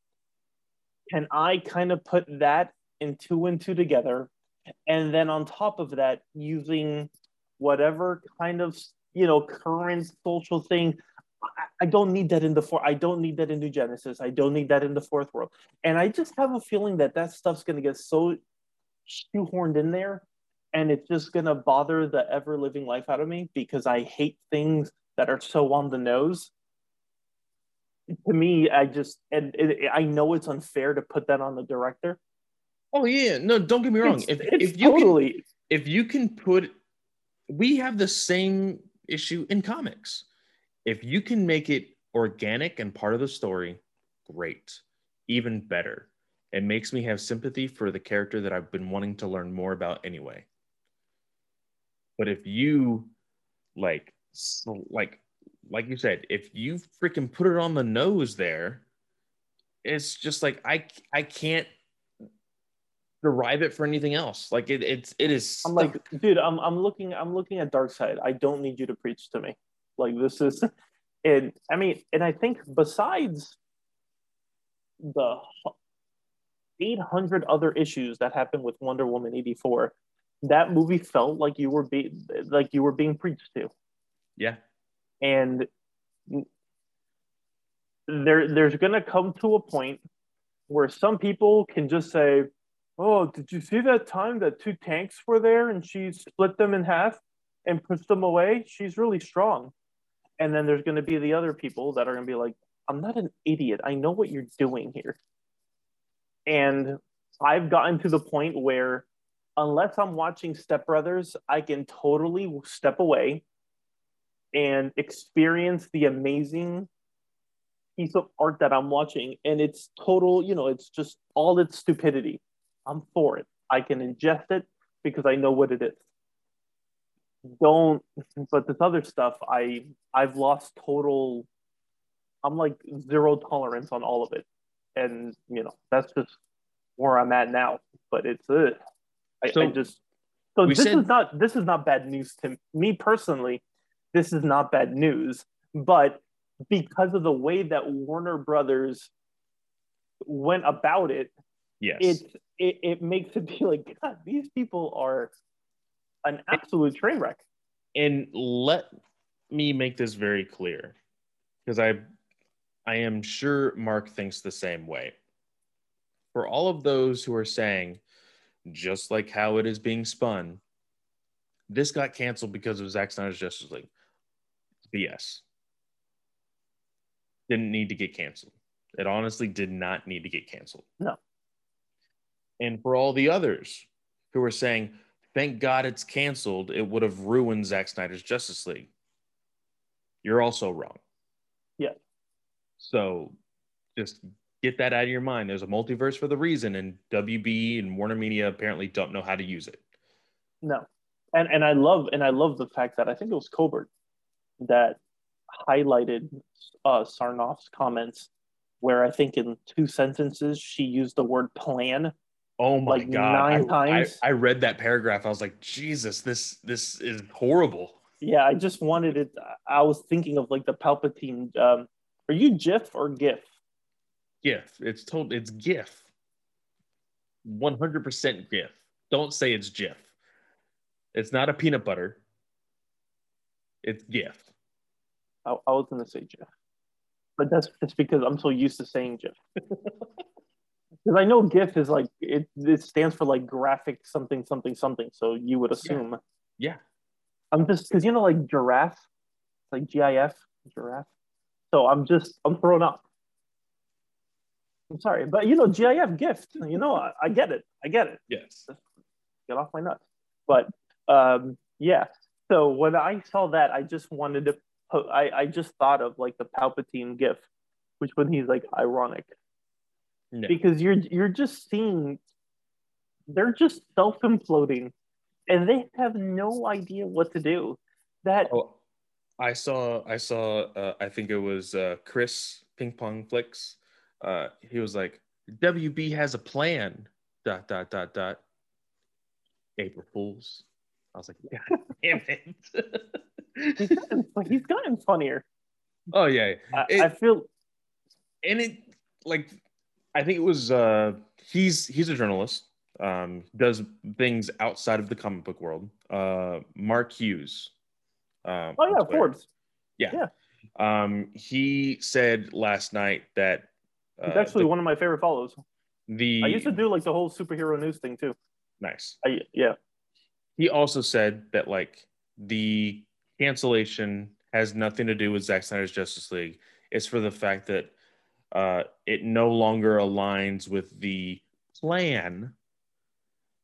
can I kind of put that and two and two together? And then on top of that, using whatever kind of, you know, current social thing. I, I don't need that in the four. I don't need that in New Genesis. I don't need that in the Fourth World. And I just have a feeling that that stuff's going to get so shoehorned in there, and it's just gonna bother the ever living life out of me, because I hate things that are so on the nose. To me, I just and it, I know it's unfair to put that on the director. Oh yeah, no, don't get me wrong. It's, if it's if you totally can, if you can put, we have the same issue in comics. If you can make it organic and part of the story, great, even better. It makes me have sympathy for the character that I've been wanting to learn more about anyway. But if you, like, like, like you said, if you freaking put it on the nose there, it's just like, I, I can't derive it for anything else. Like it, it's, it is. I'm like, dude, I'm, I'm looking, I'm looking at Darkseid. I don't need you to preach to me. Like this is, and I mean, and I think besides the eight hundred other issues that happened with Wonder Woman eighty-four, that movie felt like you were be like you were being preached to. Yeah. And there there's gonna come to a point where some people can just say, oh, did you see that time that two tanks were there and she split them in half and pushed them away? She's really strong. And then there's gonna be the other people that are gonna be like, I'm not an idiot. I know what you're doing here. And I've gotten to the point where, unless I'm watching Step Brothers, I can totally step away and experience the amazing piece of art that I'm watching. And it's total, you know, it's just all its stupidity. I'm for it. I can ingest it because I know what it is. Don't, but this other stuff, I, I've lost total, I'm like zero tolerance on all of it. And, you know, that's just where I'm at now. But it's, uh, I, so I just, so this said- is not, this is not bad news to me personally. This is not bad news, but because of the way that Warner Brothers went about it, yes, it, it, it makes it be like, God, these people are an absolute train wreck. And let me make this very clear, because I, I am sure Mark thinks the same way. For all of those who are saying, just like how it is being spun, this got canceled because of Zack Snyder's Justice League. B S. Didn't need to get canceled. It honestly did not need to get canceled. No. And for all the others who were saying, thank God it's canceled, it would have ruined Zack Snyder's Justice League, you're also wrong. Yeah. So just get that out of your mind. There's a multiverse for the reason, and W B and Warner Media apparently don't know how to use it. No. And and I love and I love the fact that I think it was Colbert that highlighted uh, Sarnoff's comments, where I think in two sentences she used the word plan. Oh my like god! Nine I, times. I, I read that paragraph. I was like, Jesus, this this is horrible. Yeah, I just wanted it. I was thinking of like the Palpatine. Um, are you GIF or GIF? GIF. It's told. It's GIF. One hundred percent GIF. Don't say it's GIF. It's not a peanut butter. It's GIF. I, I was going to say GIF. But that's just because I'm so used to saying GIF. Because I know GIF is like, it, it stands for like graphic something, something, something. So you would assume. Yeah. yeah. I'm just, because you know, like giraffe, like G I F, giraffe. So I'm just, I'm thrown up. I'm sorry. But you know, G I F, gift, you know, I, I get it. I get it. Yes. Just get off my nuts. But, Um, yeah, so when I saw that, I just wanted to, po- I, I just thought of like the Palpatine GIF, which when he's like ironic, no. because you're, you're just seeing, they're just self-imploding and they have no idea what to do. That oh, I saw, I saw, uh, I think it was uh, Chris Ping Pong Flicks. Uh, he was like, W B has a plan, dot, dot, dot, dot. April Fools. I was like, God damn it. he's, gotten, he's gotten funnier. Oh, yeah. I, it, I feel... And it, like, I think it was... Uh, he's he's a journalist. Um, does things outside of the comic book world. Uh, Mark Hughes. Um, oh, yeah, Forbes. Yeah. yeah. Um, he said last night that... Uh, it's actually the, one of my favorite follows. The, I used to do, like, the whole superhero news thing, too. Nice. I, yeah. He also said that, like, the cancellation has nothing to do with Zack Snyder's Justice League. It's for the fact that uh, it no longer aligns with the plan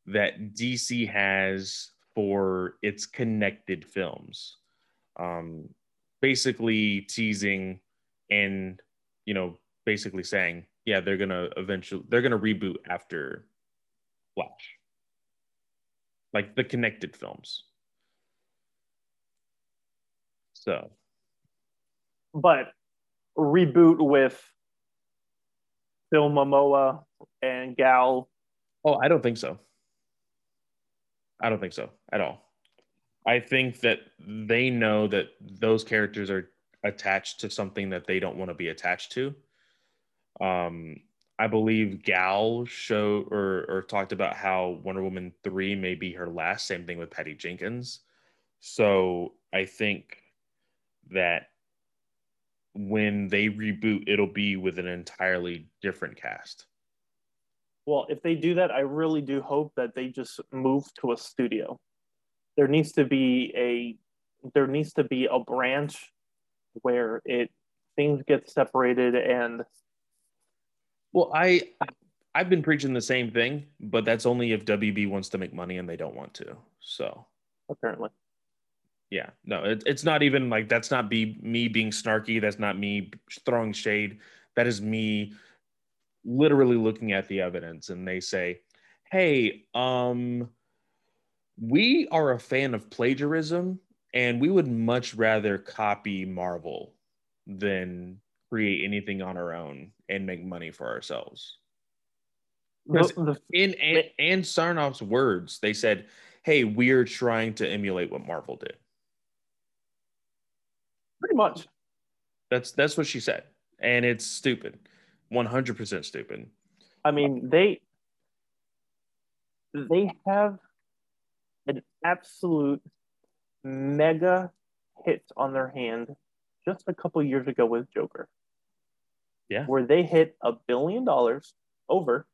that D C has for its connected films. Um, basically teasing and, you know, basically saying, yeah, they're going to eventually, they're going to reboot after Flash. Like the connected films. So. But reboot with Phil Momoa and Gal. Oh, I don't think so. I don't think so at all. I think that they know that those characters are attached to something that they don't want to be attached to. Um, I believe Gal showed or, or talked about how Wonder Woman three may be her last. Same thing with Patty Jenkins. So I think that when they reboot, it'll be with an entirely different cast. Well, if they do that, I really do hope that they just move to a studio. There needs to be a there needs to be a branch where it things get separated and. Well, I, I've been preaching the same thing, but that's only if W B wants to make money and they don't want to. So apparently, Yeah, no, it, it's not even like, that's not be me being snarky. That's not me throwing shade. That is me literally looking at the evidence. And they say, hey, um, we are a fan of plagiarism, and we would much rather copy Marvel than create anything on our own and make money for ourselves. The, in Ann, Ann Sarnoff's words, they said, hey, we're trying to emulate what Marvel did. Pretty much. That's that's what she said. And it's stupid. one hundred percent stupid. I mean, they they have an absolute mega hit on their hand just a couple years ago with Joker. Yeah. Where they hit a billion dollars over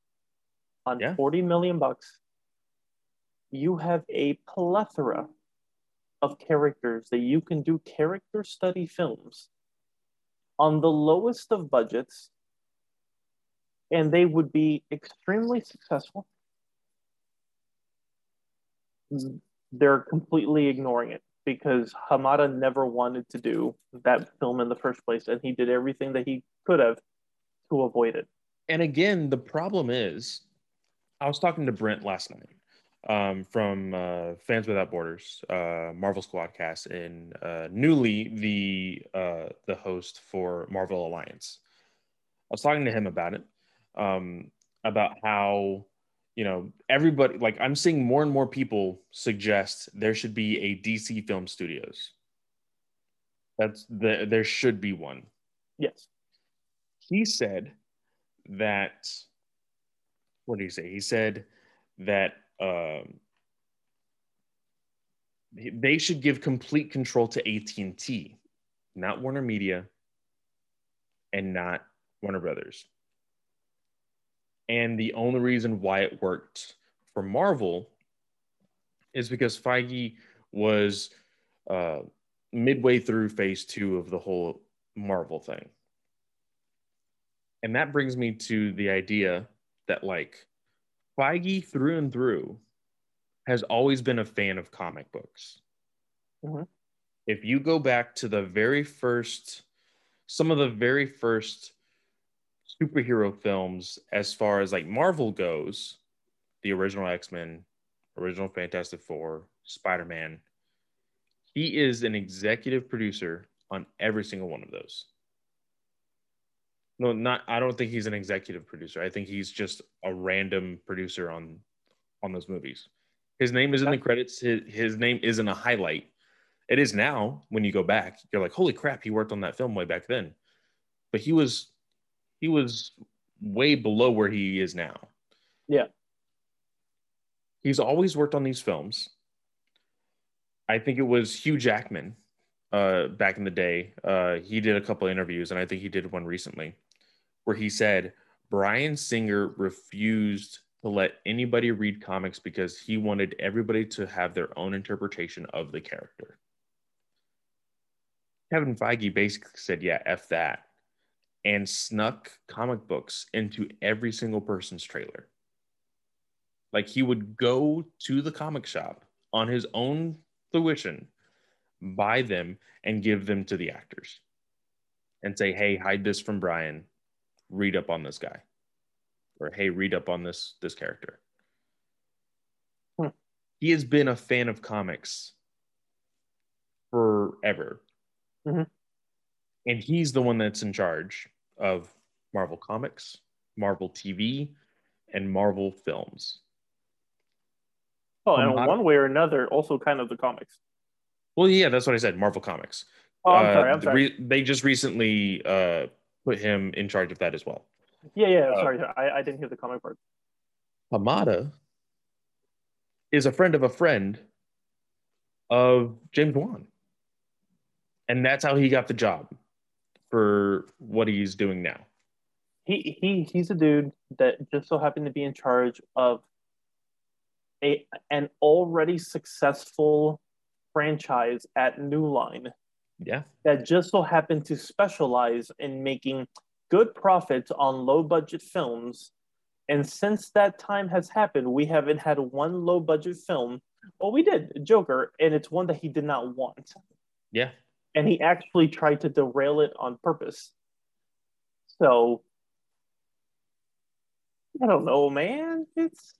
on yeah. forty million bucks. You have a plethora of characters that you can do character study films on the lowest of budgets, and they would be extremely successful. They're completely ignoring it because Hamada never wanted to do that film in the first place, and he did everything that he could have to avoid it. And again, the problem is, I was talking to Brent last night um, from uh, Fans Without Borders, uh, Marvel Squadcast, and uh, newly the uh, the host for Marvel Alliance. I was talking to him about it, um, about how, you know, everybody, like, I'm seeing more and more people suggest there should be a D C Film Studios. That's the, there should be one. Yes. He said that, what did he say? He said that um, they should give complete control to A T and T, not Warner Media and not Warner Brothers. And the only reason why it worked for Marvel is because Feige was uh, midway through phase two of the whole Marvel thing. And that brings me to the idea that, like, Feige through and through has always been a fan of comic books. Mm-hmm. If you go back to the very first, some of the very first superhero films, as far as like Marvel goes, the original X-Men, original Fantastic Four, Spider-Man, he is an executive producer on every single one of those. No, not. I don't think he's an executive producer. I think he's just a random producer on, on those movies. His name is in the credits. His, his name isn't a highlight. It is now. When you go back, you're like, holy crap, he worked on that film way back then. But he was, he was way below where he is now. Yeah. He's always worked on these films. I think it was Hugh Jackman uh, back in the day. Uh, he did a couple of interviews, and I think he did one recently, where he said Bryan Singer refused to let anybody read comics because he wanted everybody to have their own interpretation of the character. Kevin Feige basically said, yeah, F that, and snuck comic books into every single person's trailer. Like, he would go to the comic shop on his own fruition, buy them, and give them to the actors and say, hey, hide this from Bryan. Read up on this guy. Or, hey, read up on this this character. Hmm. He has been a fan of comics forever. Mm-hmm. And he's the one that's in charge of Marvel Comics, Marvel T V, and Marvel Films. Oh, and Hamada, one way or another, also kind of the comics. Well, yeah, that's what I said, Marvel Comics. Oh, I'm sorry, I'm sorry. Uh, re- they just recently... Uh, put him in charge of that as well. Yeah, yeah, sorry. Uh, I, I didn't hear the comic part. Hamada is a friend of a friend of James Wan. And that's how he got the job for what he's doing now. He he he's a dude that just so happened to be in charge of a an already successful franchise at New Line. Yeah, that just so happened to specialize in making good profits on low-budget films. And since that time has happened, we haven't had one low-budget film Well, we did Joker, and it's one that he did not want. Yeah. And he actually tried to derail it on purpose. So I don't know, man. It's,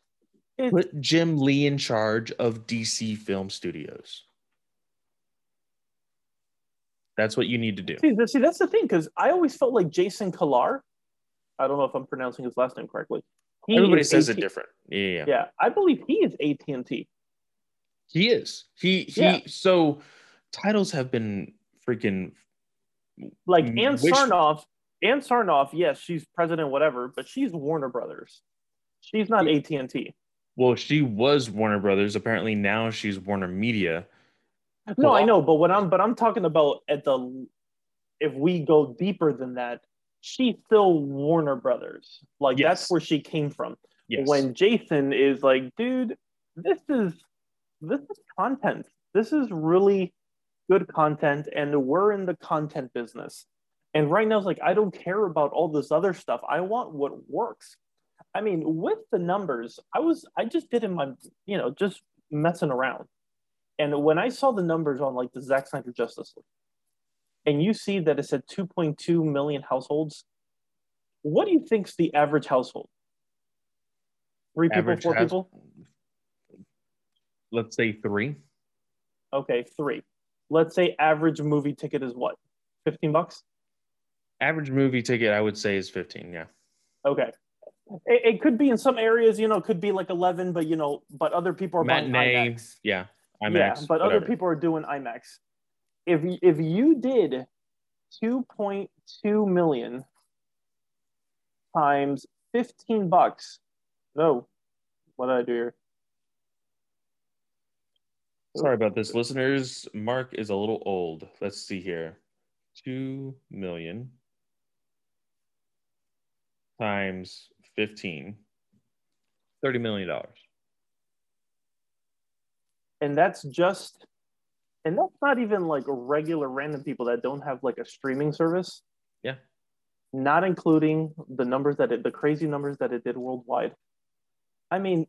it's put Jim Lee in charge of D C Film Studios. That's what you need to do. See, see that's the thing, because I always felt like Jason Kilar. I don't know if I'm pronouncing his last name correctly. He Everybody says A T- it different. Yeah. Yeah. I believe he is A T and T. He is. He he yeah. So titles have been freaking like Ann wish- Sarnoff. Ann Sarnoff, yes, she's president, whatever, but she's Warner Brothers. She's not A T and T. Well, she was Warner Brothers. Apparently now she's Warner Media. No, well, I know, but what I'm but I'm talking about at the if we go deeper than that, she's still Warner Brothers. Like yes. That's where she came from. Yes. When Jason is like, dude, this is this is content. This is really good content, and we're in the content business. And right now, it's like, I don't care about all this other stuff. I want what works. I mean, with the numbers, I was, I just did in my, you know, just messing around. And when I saw the numbers on like the Zack Snyder Justice League, and you see that it said two point two million households, what do you think's the average household? Three average people, four house- people? Let's say three. Okay, three. Let's say average movie ticket is what? fifteen bucks? Average movie ticket, I would say, is fifteen. Yeah. Okay. It, it could be in some areas, you know, it could be like eleven, but you know, but other people are matinee, buying IMAX. Yeah, IMAX. Yeah, but whatever. Other people are doing IMAX. If if you did two point two million times fifteen bucks, no, what did I do here? Sorry about this, listeners. Mark is a little old. Let's see here. two million times fifteen, thirty million dollars. And that's just, and that's not even like regular random people that don't have like a streaming service. Yeah. Not including the numbers that it, the crazy numbers that it did worldwide. I mean,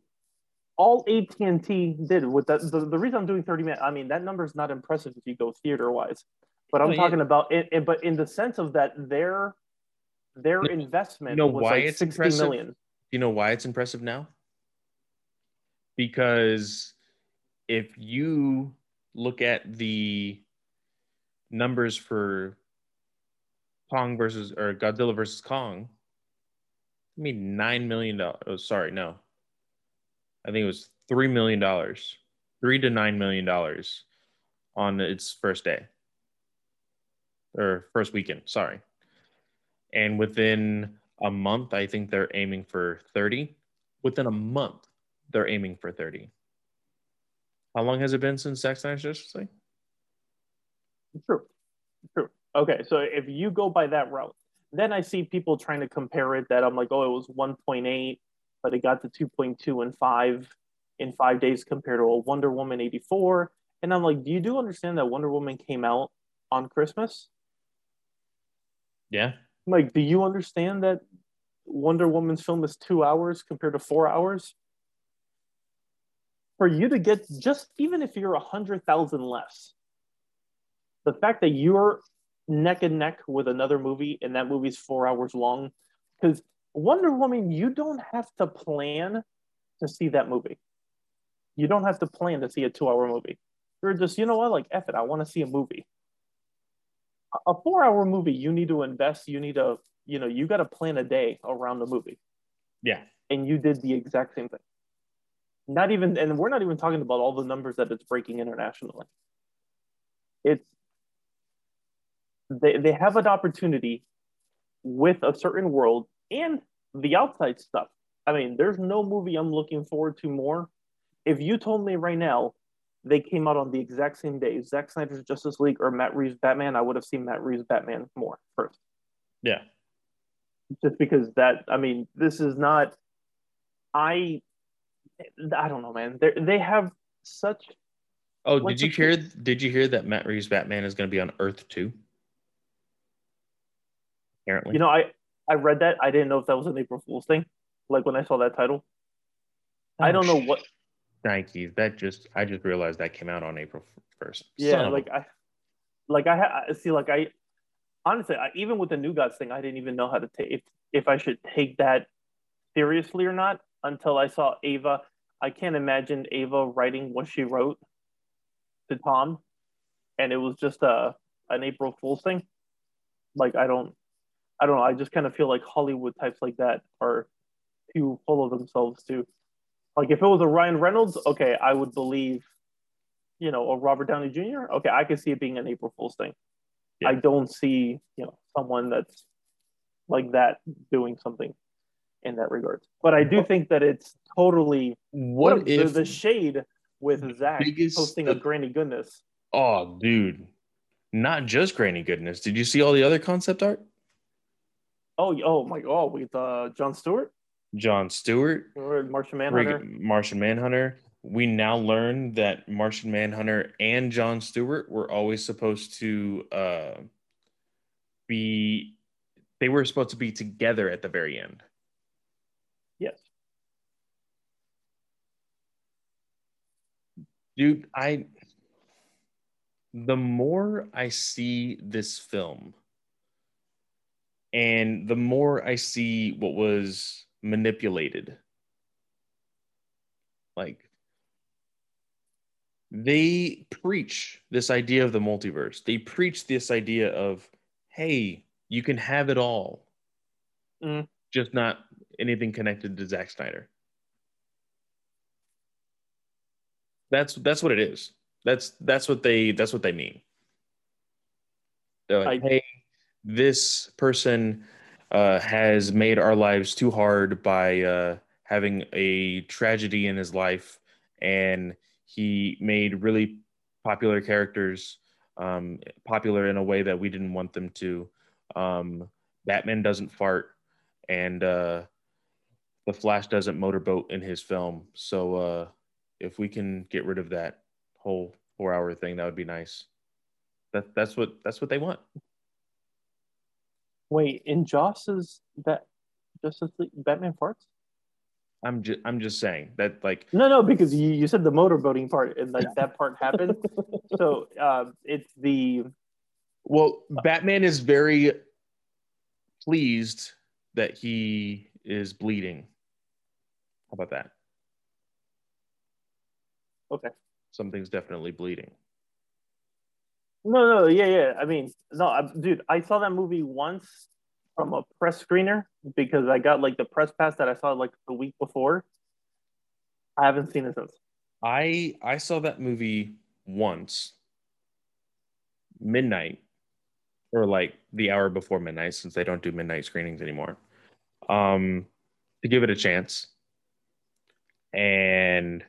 all A T and T did with that, the, the reason I'm doing thirty minutes, I mean, that number is not impressive if you go theater wise. But I'm oh, talking yeah. about it, it, but in the sense of that their their no, investment you know was why like it's sixty impressive? Million. You know why it's impressive now? Because if you look at the numbers for Kong versus or Godzilla versus Kong, I mean nine million dollars. Oh, sorry, no. I think it was three million dollars, three to nine million dollars on its first day. Or first weekend, sorry. And within a month, I think they're aiming for thirty. Within a month, they're aiming for thirty. How long has it been since Zack Snyder's Justice League? True, true. Okay, so if you go by that route, then I see people trying to compare it that I'm like, oh, it was one point eight, but it got to two point two in five, in five days compared to a Wonder Woman eighty-four. And I'm like, do you do understand that Wonder Woman came out on Christmas? Yeah. Like, do you understand that Wonder Woman's film is two hours compared to four hours? For you to get just, even if you're one hundred thousand less, the fact that you're neck and neck with another movie and that movie's four hours long, because Wonder Woman, you don't have to plan to see that movie. You don't have to plan to see a two-hour movie. You're just, you know what, like, F it, I want to see a movie. A four-hour movie, you need to invest. You need to, you know, you got to plan a day around the movie. Yeah. And you did the exact same thing. Not even, and we're not even talking about all the numbers that it's breaking internationally. It's, they, they have an opportunity with a certain world and the outside stuff. I mean, there's no movie I'm looking forward to more. If you told me right now, they came out on the exact same day, Zack Snyder's Justice League or Matt Reeves' Batman, I would have seen Matt Reeves' Batman more first. Yeah. Just because that, I mean, this is not, I, I don't know, man. They they have such. Oh, did you hear? Did you hear that Matt Reeves' Batman is going to be on Earth two? Apparently. You know, I, I read that. I didn't know if that was an April Fool's thing. Like when I saw that title. Oh, I don't know what. Thank you. That just I just realized that came out on April first. Yeah, Son like I like I ha- see like I honestly I, even with the New Gods thing, I didn't even know how to take if, if I should take that seriously or not until I saw Ava. I can't imagine Ava writing what she wrote to Tom, and it was just a an April Fool's thing. Like I don't I don't know, I just kind of feel like Hollywood types like that are too full of themselves too. Like if it was a Ryan Reynolds, okay, I would believe, you know, a Robert Downey Junior Okay, I could see it being an April Fool's thing. Yeah. I don't see, you know, someone that's like that doing something in that regard. But I do think that it's totally what, what if the, the shade with Zach posting the, a Granny Goodness. Oh, dude, not just Granny Goodness. Did you see all the other concept art? Oh, oh my God, with uh, Jon Stewart. Jon Stewart, Martian Manhunter. Martian Manhunter. We now learn that Martian Manhunter and Jon Stewart were always supposed to uh, be. They were supposed to be together at the very end. Yes. Dude, I. The more I see this film, and the more I see what was manipulated, like they preach this idea of the multiverse, they preach this idea of, hey, you can have it all, mm. just not anything connected to Zack Snyder. That's that's what it is. That's that's what they that's what they mean. They're like, I- hey, this person Uh, has made our lives too hard by uh, having a tragedy in his life, and he made really popular characters um, popular in a way that we didn't want them to. Um, Batman doesn't fart, and uh, the Flash doesn't motorboat in his film. So uh, if we can get rid of that whole four-hour thing, that would be nice. That that's what that's what they want. Wait, in Joss's that Justice League, Batman farts? I'm just I'm just saying that, like, no no because you, you said the motorboating part, and like that part happened. So uh, it's the well Batman is very pleased that he is bleeding. How about that? Okay. Something's definitely bleeding. No, no, yeah, yeah. I mean, no, I, dude, I saw that movie once from a press screener because I got like the press pass that I saw like the week before. I haven't seen it since. I I saw that movie once, midnight, or like the hour before midnight, since they don't do midnight screenings anymore, um, to give it a chance. And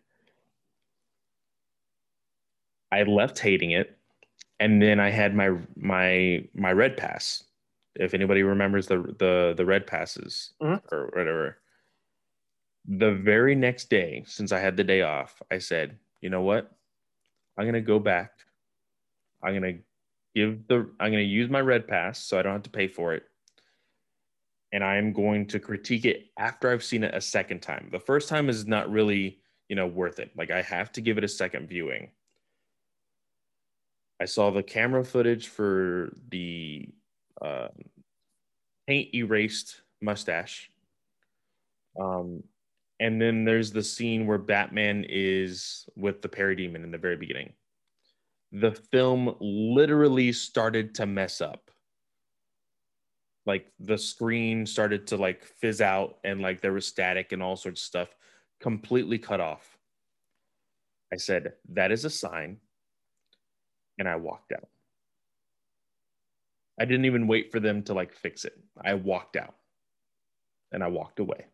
I left hating it. And then I had my my my red pass. If anybody remembers the the the red passes mm-hmm. or whatever, the very next day, since I had the day off, I said, you know what? I'm gonna go back. I'm gonna give the I'm gonna use my red pass so I don't have to pay for it. And I am going to critique it after I've seen it a second time. The first time is not really, you know, worth it. Like, I have to give it a second viewing. I saw the camera footage for the uh, paint erased mustache. Um, and then there's the scene where Batman is with the Parademon in the very beginning. The film literally started to mess up. Like, the screen started to like fizz out, and like there was static and all sorts of stuff, completely cut off. I said, that is a sign. And I walked out. I didn't even wait for them to like fix it. I walked out and I walked away.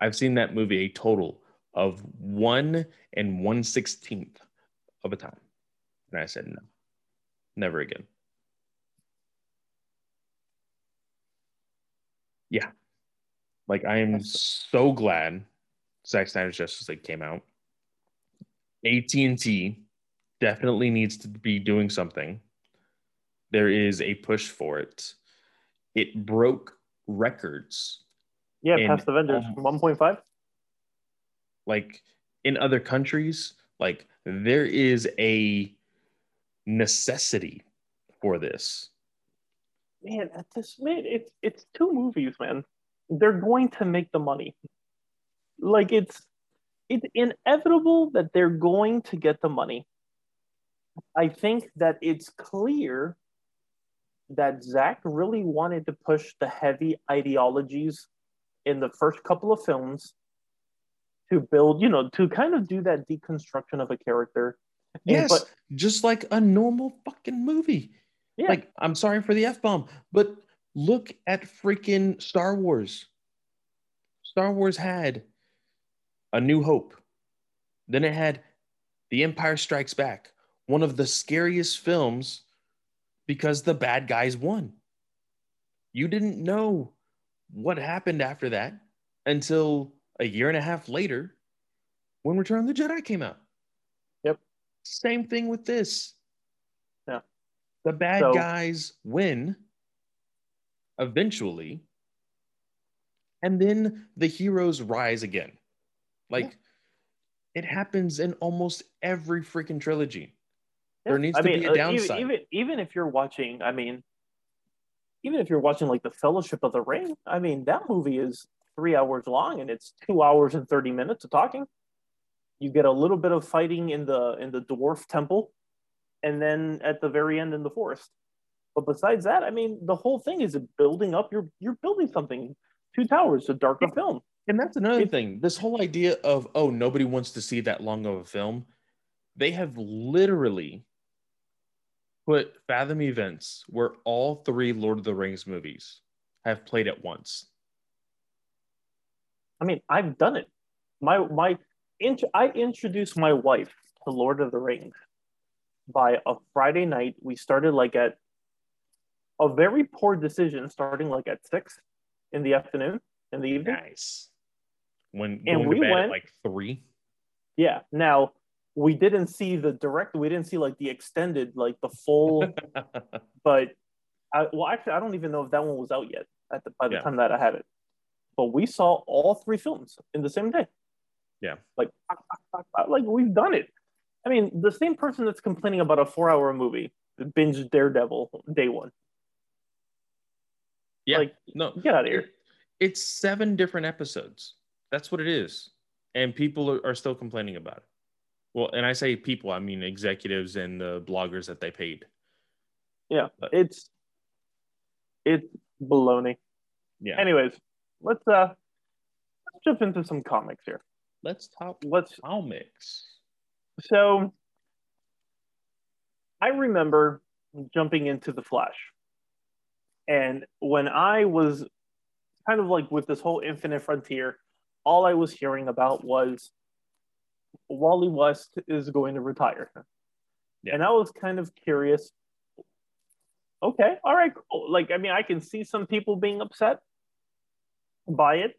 I've seen that movie a total of one and one sixteenth of a time. And I said, no, never again. Yeah. Like, I am so glad Zack Snyder's Justice League came out. A T and T definitely needs to be doing something. There is a push for it. It broke records. Yeah, past the vendors, um, one point five. Like, in other countries, like there is a necessity for this. Man, at this minute, it's it's two movies, man. They're going to make the money. Like it's it's inevitable that they're going to get the money. I think that it's clear that Zack really wanted to push the heavy ideologies in the first couple of films to build, you know, to kind of do that deconstruction of a character. Yes, and, but, just like a normal fucking movie. Yeah. Like, I'm sorry for the F-bomb, but look at freaking Star Wars. Star Wars had A New Hope. Then it had The Empire Strikes Back, one of the scariest films because the bad guys won. You didn't know what happened after that until a year and a half later when Return of the Jedi came out. Yep. Same thing with this. Yeah. The bad so, guys win eventually, and then the heroes rise again. Like, yeah. It happens in almost every freaking trilogy. There needs I to mean, be a downside. Even, even, even if you're watching, I mean, even if you're watching like the Fellowship of the Ring, I mean, that movie is three hours long and it's two hours and thirty minutes of talking. You get a little bit of fighting in the in the dwarf temple, and then at the very end in the forest. But besides that, I mean, the whole thing is building up. You're you're building something. Two Towers, a darker yeah. film, and that's another it, thing. This whole idea of oh, nobody wants to see that long of a film. They have literally put Fathom events where all three Lord of the Rings movies have played at once. I mean, I've done it. My my, int- I introduced my wife to Lord of the Rings by a Friday night. We started like at a very poor decision, starting like at six in the afternoon, in the evening. Nice. When and we went at like three. Yeah. Now. We didn't see the direct, we didn't see like the extended, like the full, but I, well, actually, I don't even know if that one was out yet at the, by the yeah. time that I had it. But we saw all three films in the same day. Yeah. Like, like we've done it. I mean, the same person that's complaining about a four hour movie, binge Daredevil day one. Yeah. Like, no, get out of here. It's seven different episodes. That's what it is. And people are still complaining about it. Well, and I say people, I mean executives and the bloggers that they paid. Yeah, but. it's it's baloney. Yeah. Anyways, let's uh let's jump into some comics here. Let's talk. Let's comics. So, I remember jumping into The Flash, and when I was kind of like with this whole Infinite Frontier, all I was hearing about was Wally West is going to retire. Yeah. And I was kind of curious. Okay, all right, cool. Like, I mean, I can see some people being upset by it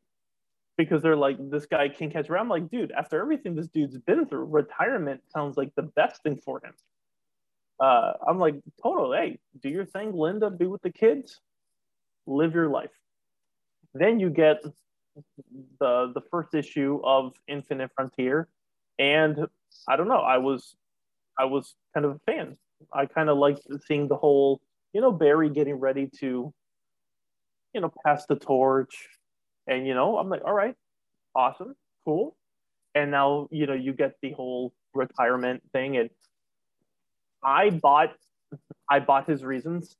because they're like, this guy can't catch around. I'm like, dude, after everything this dude's been through, retirement sounds like the best thing for him. Uh, I'm like, total, hey, do your thing, Linda, be with the kids, live your life. Then you get the the first issue of Infinite Frontier. And I don't know, I was I was kind of a fan. I kind of liked seeing the whole, you know, Barry getting ready to, you know, pass the torch. And, you know, I'm like, all right, awesome, cool. And now, you know, you get the whole retirement thing. And I bought I bought his reasons.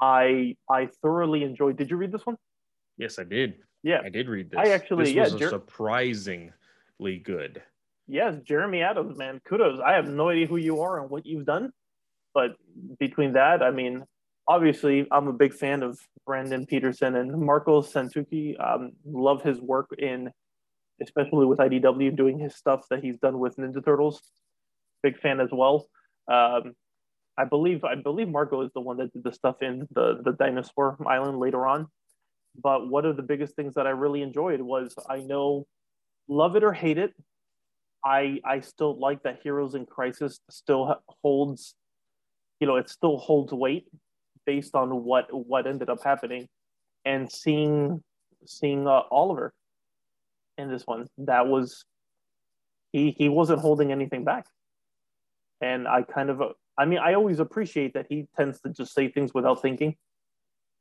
I I thoroughly enjoyed. Did you read this one? Yes, I did. Yeah. I did read this. I actually, this yeah. was a Jer- surprisingly good. Yes, Jeremy Adams, man, kudos. I have no idea who you are and what you've done. But between that, I mean, obviously, I'm a big fan of Brandon Peterson and Marco Santucci. Um, love his work in, especially with I D W, doing his stuff that he's done with Ninja Turtles. Big fan as well. Um, I believe I believe Marco is the one that did the stuff in the, the Dinosaur Island later on. But one of the biggest things that I really enjoyed was, I know, love it or hate it, I, I still like that Heroes in Crisis still holds, you know, it still holds weight based on what, what ended up happening. And seeing seeing uh, Oliver in this one, that was he he wasn't holding anything back. And I kind of, I mean, I always appreciate that he tends to just say things without thinking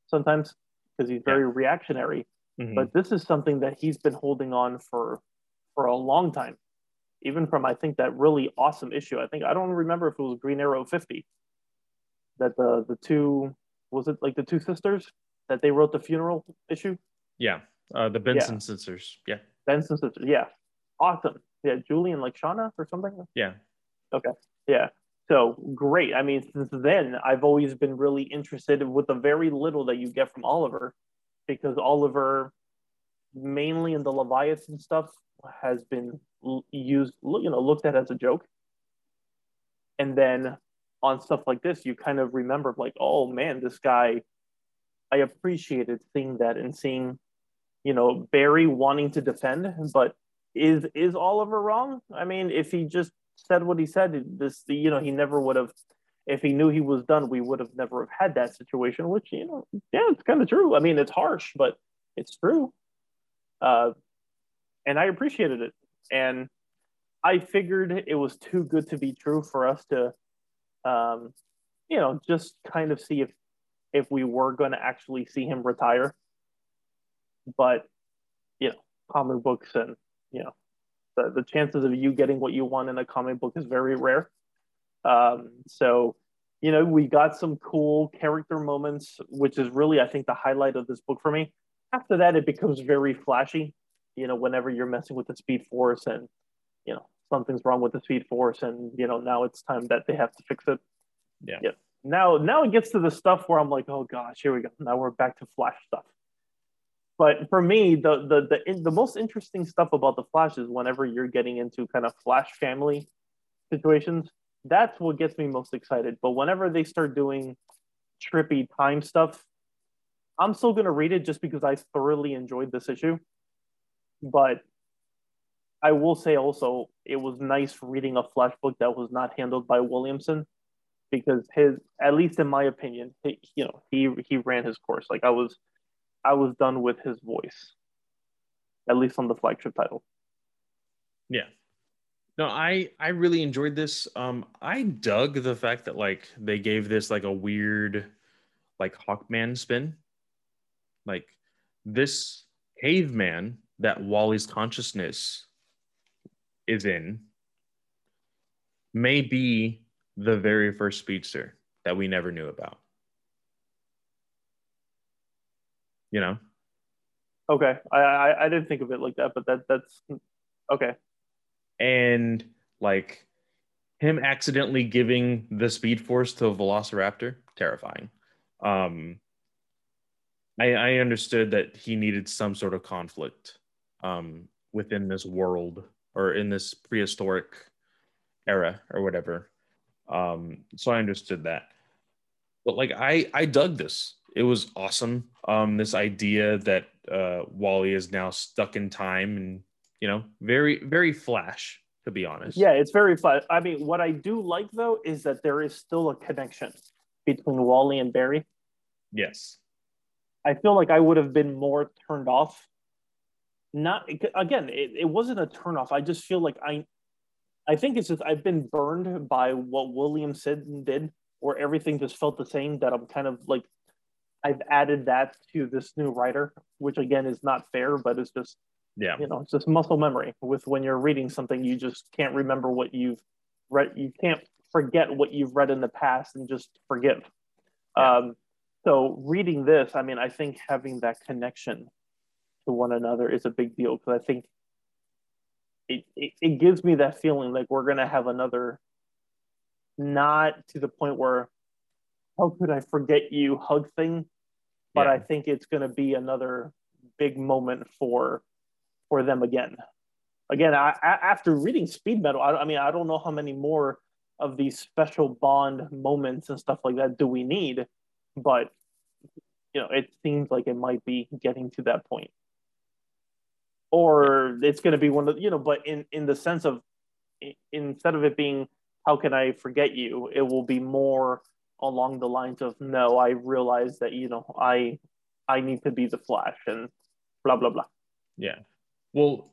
sometimes because he's very yeah. reactionary. Mm-hmm. But this is something that he's been holding on for for a long time, even from, I think, that really awesome issue. I think, I don't remember if it was Green Arrow fifty, that the the two, was it like the two sisters that they wrote the funeral issue? Yeah, uh, the Benson yeah. sisters, yeah. Benson sisters, yeah. Awesome. Yeah, Julie and like Shauna or something? Yeah. Okay, yeah. So great. I mean, since then, I've always been really interested with the very little that you get from Oliver, because Oliver, mainly in the Leviathan stuff, has been used, you know, looked at as a joke. And then on stuff like this, you kind of remember like, oh man, this guy, I appreciated seeing that and seeing, you know, Barry wanting to defend, but is is Oliver wrong? I mean, if he just said what he said, this, you know, he never would have, if he knew he was done, we would have never have had that situation, which, you know, yeah, it's kind of true. I mean, it's harsh, but it's true. Uh, and I appreciated it. And I figured it was too good to be true for us to, um, you know, just kind of see if, if we were going to actually see him retire. But, you know, comic books and, you know, the, the chances of you getting what you want in a comic book is very rare. Um, so, you know, we got some cool character moments, which is really, I think, the highlight of this book for me. After that, it becomes very flashy. You know, whenever you're messing with the Speed Force and, you know, something's wrong with the Speed Force and, you know, now it's time that they have to fix it. Yeah. yeah. Now, now it gets to the stuff where I'm like, oh gosh, here we go. Now we're back to Flash stuff. But for me, the the the, the most interesting stuff about the Flash is whenever you're getting into kind of Flash family situations, that's what gets me most excited. But whenever they start doing trippy time stuff, I'm still going to read it just because I thoroughly enjoyed this issue. But I will say also, it was nice reading a Flash book that was not handled by Williamson, because his, at least in my opinion, he, you know, he he ran his course. Like I was, I was done with his voice, at least on the flagship title. Yeah. No, I, I really enjoyed this. Um, I dug the fact that like they gave this like a weird, like Hawkman spin, like this caveman that Wally's consciousness is in may be the very first speedster that we never knew about. You know? Okay. I, I, I didn't think of it like that, but that that's okay. And like him accidentally giving the Speed Force to a Velociraptor, terrifying. Um, I, I understood that he needed some sort of conflict um, within this world or in this prehistoric era or whatever. Um, so I understood that. But like, I, I dug this. It was awesome. Um, this idea that uh, Wally is now stuck in time and, you know, very, very Flash, to be honest. Yeah, it's very Flash. I mean, what I do like, though, is that there is still a connection between Wally and Barry. Yes. I feel like I would have been more turned off. Not again, it, it wasn't a turn off. I just feel like I I think it's just I've been burned by what Williamson did, where everything just felt the same, that I'm kind of like I've added that to this new writer, which again is not fair, but it's just yeah, you know, it's just muscle memory. With when you're reading something, you just can't remember what you've read, you can't forget what you've read in the past and just forgive. Yeah. Um So reading this, I mean, I think having that connection to one another is a big deal, because I think it, it, it gives me that feeling like we're going to have another, not to the point where, how could I forget you hug thing, but yeah. I think it's going to be another big moment for for them again. Again, I, I, after reading Speed Metal, I, I mean, I don't know how many more of these special bond moments and stuff like that do we need. But, you know, it seems like it might be getting to that point. Or it's going to be one of, you know, but in, in the sense of, instead of it being, how can I forget you? It will be more along the lines of, no, I realize that, you know, I I need to be the Flash and blah, blah, blah. Yeah. Well,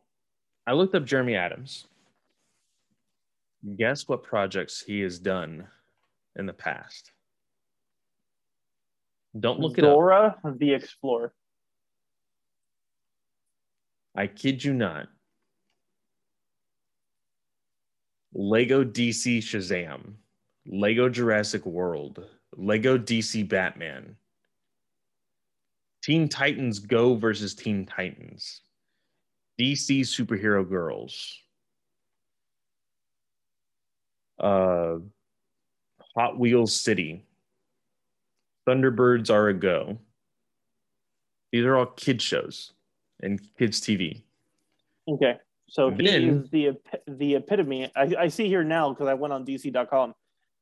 I looked up Jeremy Adams. Guess what projects he has done in the past. Don't look it up. Dora the Explorer. I kid you not. Lego D C Shazam. Lego Jurassic World. Lego D C Batman. Teen Titans Go versus Teen Titans. D C Superhero Girls. Uh, Hot Wheels City. Thunderbirds Are a Go. These are all kid shows and kids T V. Okay. So he is the, the epitome. I, I see here now, because I went on D C dot com,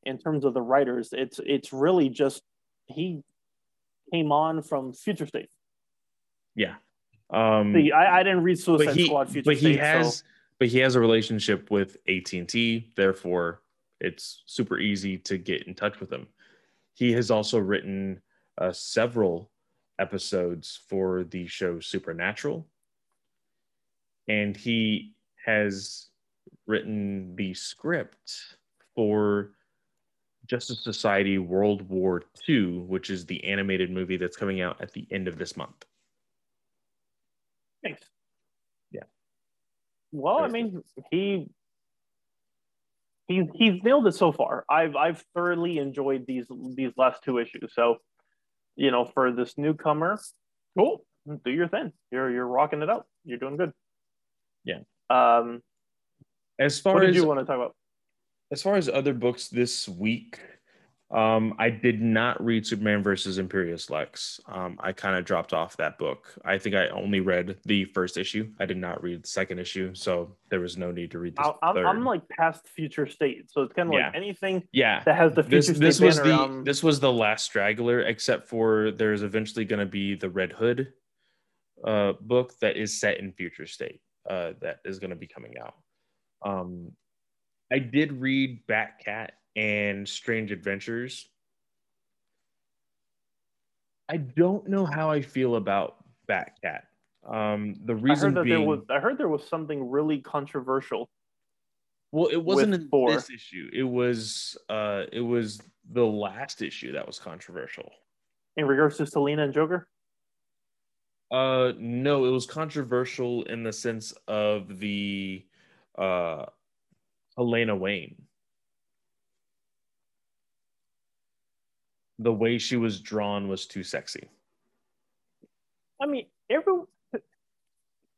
in terms of the writers, it's it's really just he came on from Future State. Yeah. Um, see, I, I didn't read Suicide he, Squad Future but State. He has, so. But he has a relationship with A T and T. Therefore, it's super easy to get in touch with him. He has also written uh, several episodes for the show Supernatural. And he has written the script for Justice Society World War Two, which is the animated movie that's coming out at the end of this month. Thanks. Yeah. Well, I mean, he he's he's nailed it so far. I've I've thoroughly enjoyed these these last two issues. So, you know, for this newcomer, cool. Do your thing. You're you're rocking it up. You're doing good. Yeah. Um, as far what as did you want to talk about, as far as other books this week, um, I did not read Superman versus Imperious Lex. Um, I kind of dropped off that book. I think I only read the first issue. I did not read the second issue, so there was no need to read this. I'm, third. I'm like past Future State, so it's kind of yeah. like anything yeah. that has the Future this, State. This was the um... this was the last straggler, except for there's eventually going to be the Red Hood uh, book that is set in Future State. Uh, that is going to be coming out. Um, I did read Batcat and Strange Adventures. I don't know how I feel about Batcat. Um, the reason I heard that being, there was, I heard there was something really controversial. Well, it wasn't in four. this issue. It was uh, it was the last issue that was controversial. In regards to Selina and Joker? Uh, no, it was controversial in the sense of the uh, Helena Wayne. The way she was drawn was too sexy. I mean, every oh,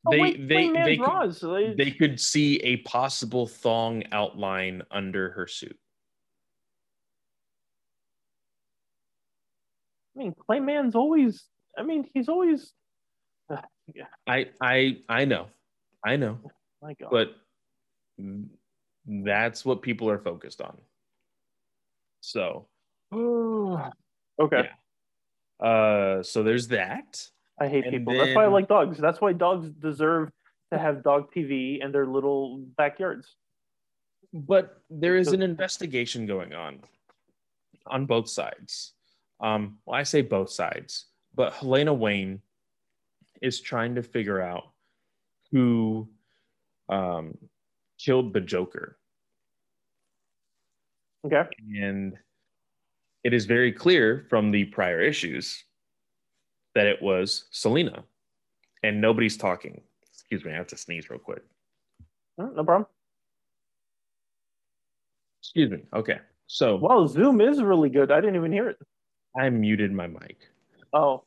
they wait, they they could, so they they could see a possible thong outline under her suit. I mean, Clayman's always. I mean, he's always. Yeah. I I I know, I know, oh my God. But that's what people are focused on. So, Ooh. okay. Yeah. Uh, so there's that. I hate and people. Then, that's why I like dogs. That's why dogs deserve to have dog T V in their little backyards. But there is so, an investigation going on, on both sides. Um, well, I say both sides, but Helena Wayne is trying to figure out who um, killed the Joker. Okay. And it is very clear from the prior issues that it was Selina. And nobody's talking. Excuse me, I have to sneeze real quick. No, no problem. Excuse me. Okay. So. Wow, Zoom is really good. I didn't even hear it. I muted my mic. Oh.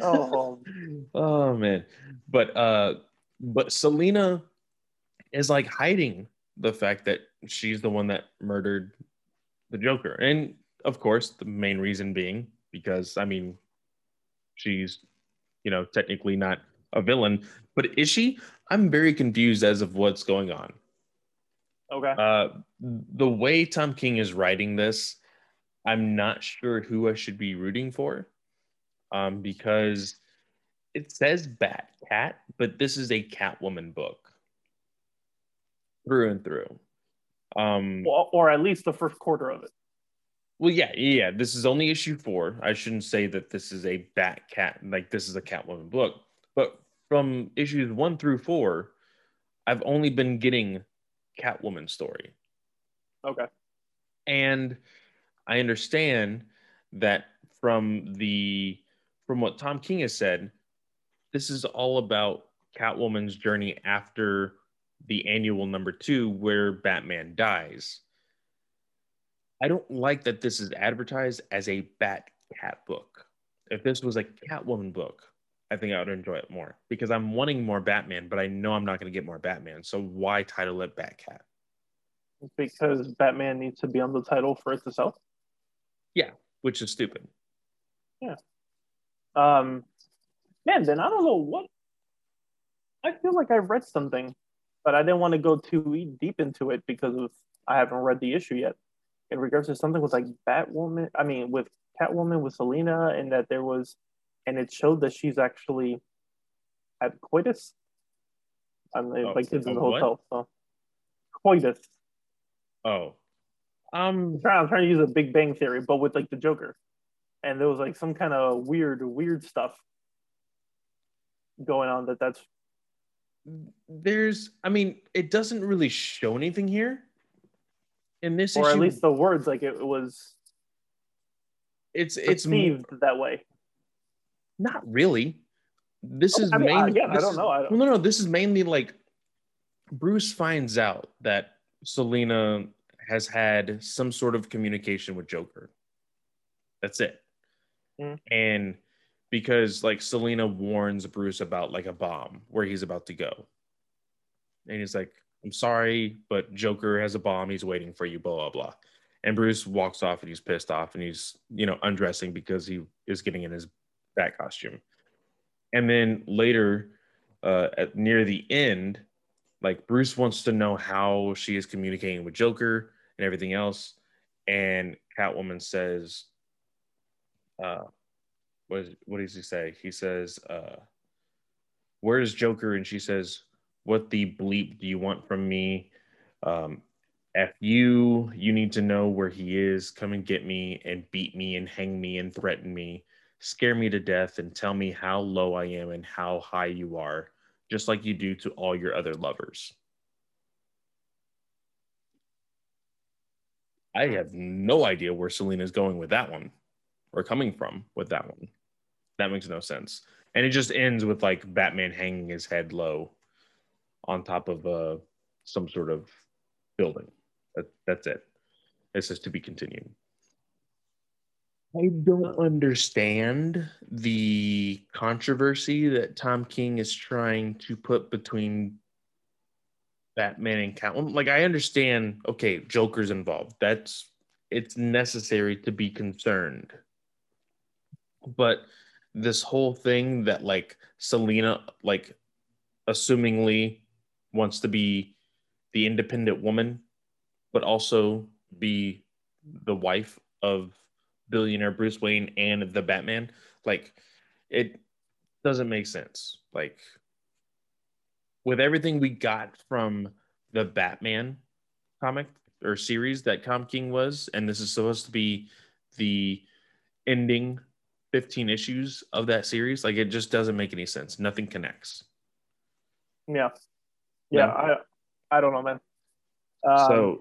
oh. Oh man. But uh but Selina is like hiding the fact that she's the one that murdered the Joker. And of course, the main reason being because I mean she's, you know, technically not a villain, but is she? I'm very confused as of what's going on. Okay. Uh the way Tom King is writing this, I'm not sure who I should be rooting for um, because it says Batcat, but this is a Catwoman book through and through. Um, well, or at least the first quarter of it. Well, yeah, yeah. This is only issue four. I shouldn't say that this is a Batcat, like this is a Catwoman book. But from issues one through four, I've only been getting Catwoman story. Okay. And I understand that from the from what Tom King has said, this is all about Catwoman's journey after the annual number two where Batman dies. I don't like that this is advertised as a Bat-Cat book. If this was a Catwoman book, I think I would enjoy it more because I'm wanting more Batman, but I know I'm not going to get more Batman. So why title it Bat-Cat? Because Batman needs to be on the title for it to sell. Yeah, which is stupid. Yeah. Um, man, then I don't know what... I feel like I read something, but I didn't want to go too deep into it because of, I haven't read the issue yet. In regards to something with like Batwoman, I mean, with Catwoman, with Selina, and that there was, and it showed that she's actually had coitus. I mean, oh, like kids in the hotel, so coitus. Oh, um, I'm trying, I'm trying to use a Big Bang Theory, but with like the Joker, and there was like some kind of weird, weird stuff going on. That that's there's, I mean, it doesn't really show anything here. In this or issue, at least the words, like it was, it's it's perceived that way. Not really. This is I mean, mainly. I, yeah, I don't is, know. I don't. Well, no, no. This is mainly like Bruce finds out that Selina has had some sort of communication with Joker. That's it. Mm. And because like Selina warns Bruce about like a bomb where he's about to go, and he's like, I'm sorry, but Joker has a bomb. He's waiting for you, blah, blah, blah. And Bruce walks off and he's pissed off and he's, you know, undressing because he is getting in his bat costume. And then later, uh, at, near the end, like Bruce wants to know how she is communicating with Joker and everything else. And Catwoman says, uh, what, is, what does he say? He says, uh, where is Joker? And she says, what the bleep do you want from me? Um, F you, you need to know where he is. Come and get me and beat me and hang me and threaten me. Scare me to death and tell me how low I am and how high you are, just like you do to all your other lovers. I have no idea where Selina's going with that one or coming from with that one. That makes no sense. And it just ends with like Batman hanging his head low on top of uh, some sort of building. That, that's it. This is to be continued. I don't understand the controversy that Tom King is trying to put between Batman and Catwoman. Like, I understand, okay, Joker's involved. That's, it's necessary to be concerned. But this whole thing that, like, Selina, like, assumingly, wants to be the independent woman, but also be the wife of billionaire Bruce Wayne and the Batman. Like, it doesn't make sense. Like, with everything we got from the Batman comic or series that Tom King was, and this is supposed to be the ending fifteen issues of that series, like, it just doesn't make any sense. Nothing connects. Yeah. Yeah, no. I I don't know, man. Um, so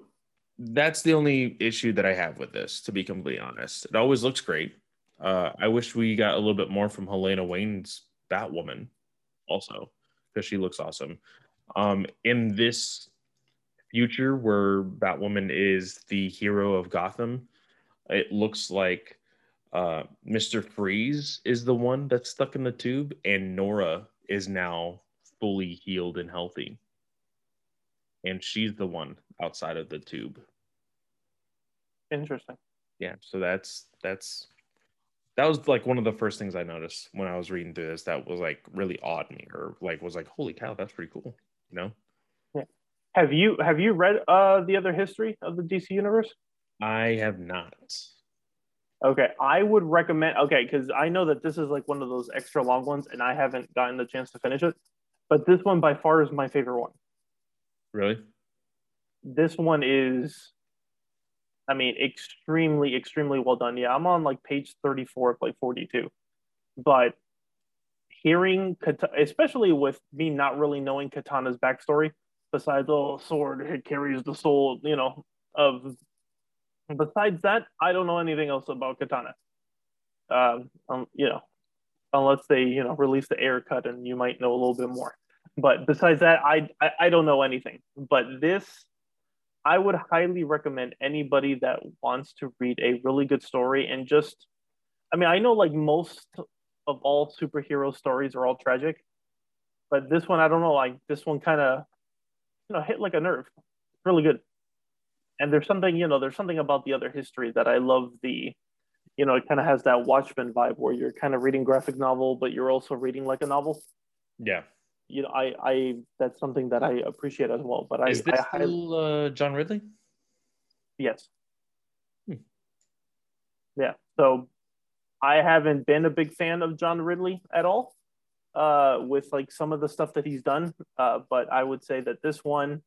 that's the only issue that I have with this, to be completely honest. It always looks great. Uh, I wish we got a little bit more from Helena Wayne's Batwoman also, because she looks awesome. Um, in this future where Batwoman is the hero of Gotham, it looks like uh, Mister Freeze is the one that's stuck in the tube, and Nora is now fully healed and healthy. And she's the one outside of the tube. Interesting. Yeah. So that's that's that was like one of the first things I noticed when I was reading through this. That was like really awed me, or like was like, holy cow, that's pretty cool. You know. Yeah. Have you have you read uh, the other history of the D C universe? I have not. Okay, I would recommend. Okay, because I know that this is like one of those extra long ones, and I haven't gotten the chance to finish it. But this one by far is my favorite one. Really? This one is, I mean, extremely, extremely well done. Yeah, I'm on like page thirty-four of like forty-two. But hearing, Katana, especially with me not really knowing Katana's backstory, besides a sword, it carries the soul, you know, of... Besides that, I don't know anything else about Katana. Um, um, you know, unless they, you know, release the air cut and you might know a little bit more. But besides that, I, I, I don't know anything. But this, I would highly recommend anybody that wants to read a really good story and just, I mean, I know like most of all superhero stories are all tragic, but this one, I don't know, like this one kind of, you know, hit like a nerve. It's really good. And there's something, you know, there's something about the other history that I love the, you know, it kind of has that Watchmen vibe where you're kind of reading graphic novel, but you're also reading like a novel. Yeah. You know, I, I, that's something that I appreciate as well, but I, is this I, still, uh, John Ridley? Yes. Hmm. Yeah. So I haven't been a big fan of John Ridley at all, uh, with like some of the stuff that he's done. Uh, but I would say that this one,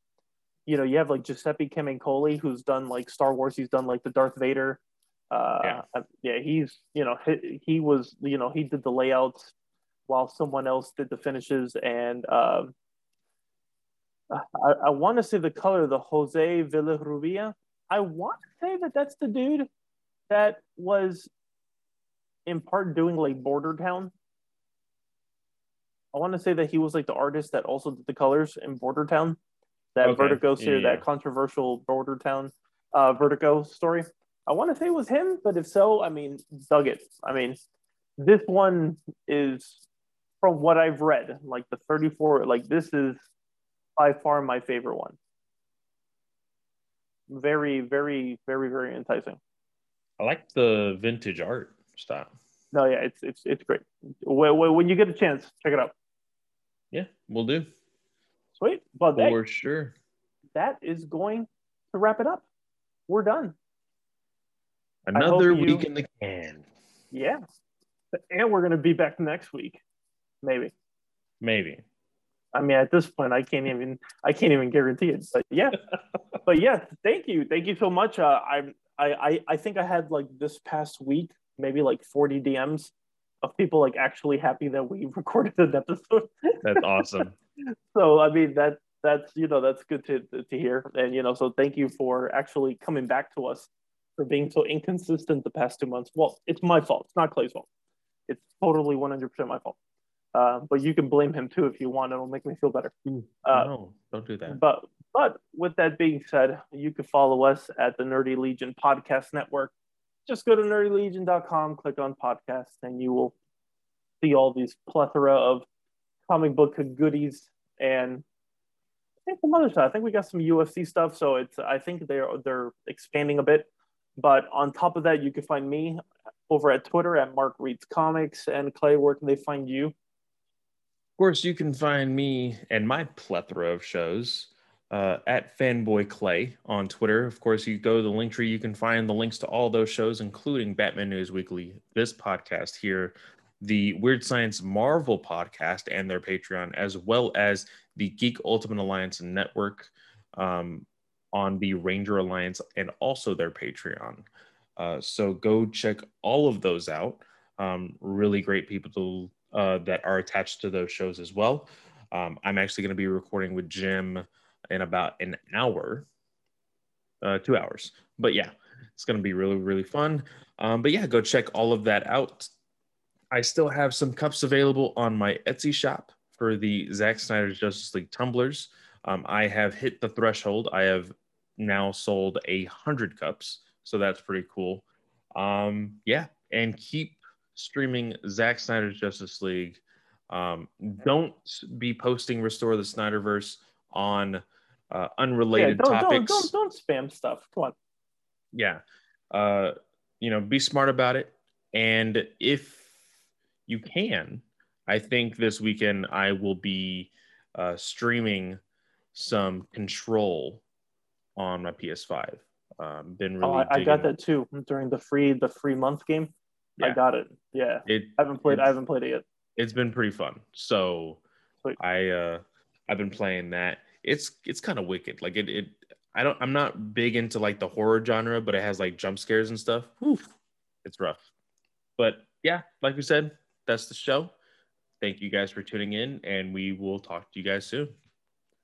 you know, you have like Giuseppe Camuncoli, who's done like Star Wars. He's done like the Darth Vader. Uh, yeah. yeah, he's, you know, he, he was, you know, he did the layouts while someone else did the finishes. And um, I, I want to say the color, the Jose Villarrubia. I want to say that that's the dude that was in part doing like Border Town. I want to say that he was like the artist that also did the colors in Border Town. That okay. Vertigo series, yeah. That controversial Border Town uh, Vertigo story. I want to say it was him, but if so, I mean, dug it. I mean, this one is, from what I've read, like the thirty-four, like this is by far my favorite one. Very, very, very, very enticing. I like the vintage art style. No, yeah, it's it's it's great. When you get a chance, check it out. Yeah, we'll do. Sweet. Well, that, for sure. That is going to wrap it up. We're done. Another week you, in the can. Yeah. And we're going to be back next week. Maybe. Maybe. I mean, at this point, I can't even I can't even guarantee it. But yeah. but yeah, thank you. Thank you so much. Uh, I, I, I think I had like this past week, maybe like forty D Ms of people like actually happy that we recorded an episode. That's awesome. So I mean that that's you know that's good to to hear, and you know so thank you for actually coming back to us for being so inconsistent the past two months. Well, it's my fault. It's not Clay's fault. It's totally one hundred percent my fault. Uh, but you can blame him too if you want. It'll make me feel better. Uh, no, don't do that. But but with that being said, you can follow us at the Nerdy Legion Podcast Network. Just go to nerdy legion dot com, click on podcasts, and you will see all these plethora of comic book goodies and I think some other stuff. I think we got some U F C stuff, so it's I think they're they're expanding a bit. But on top of that, you can find me over at Twitter at Mark Reads Comics. And Clay, where can they find you? Of course, you can find me and my plethora of shows uh, at Fanboy Clay on Twitter. Of course, you go to the link tree, you can find the links to all those shows, including Batman News Weekly, this podcast here, the Weird Science Marvel podcast and their Patreon, as well as the Geek Ultimate Alliance Network um, on the Ranger Alliance and also their Patreon. Uh, so go check all of those out. Um, really great people to, uh, that are attached to those shows as well. Um, I'm actually going to be recording with Jim in about an hour, uh, two hours. But yeah, it's going to be really, really fun. Um, but yeah, go check all of that out. I still have some cups available on my Etsy shop for the Zack Snyder's Justice League tumblers. Um, I have hit the threshold. I have now sold a hundred cups, so that's pretty cool. Um, yeah, and keep streaming Zack Snyder's Justice League. Um, don't be posting Restore the Snyderverse on uh, unrelated yeah, don't, topics. Don't, don't, don't spam stuff. Come on. Yeah, uh, you know, be smart about it, and if you can. I think this weekend I will be uh, streaming some Control on my P S five. Um, been really. Oh, I got that too during the free the free month game. Yeah. I got it. Yeah, it, I haven't played. I haven't played it yet. It's been pretty fun. So Sweet. I uh, I've been playing that. It's it's kind of wicked. Like it it I don't I'm not big into like the horror genre, but it has like jump scares and stuff. Whew, it's rough. But yeah, like we said. That's the show. Thank you guys for tuning in, and we will talk to you guys soon.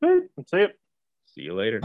That's it. See you later.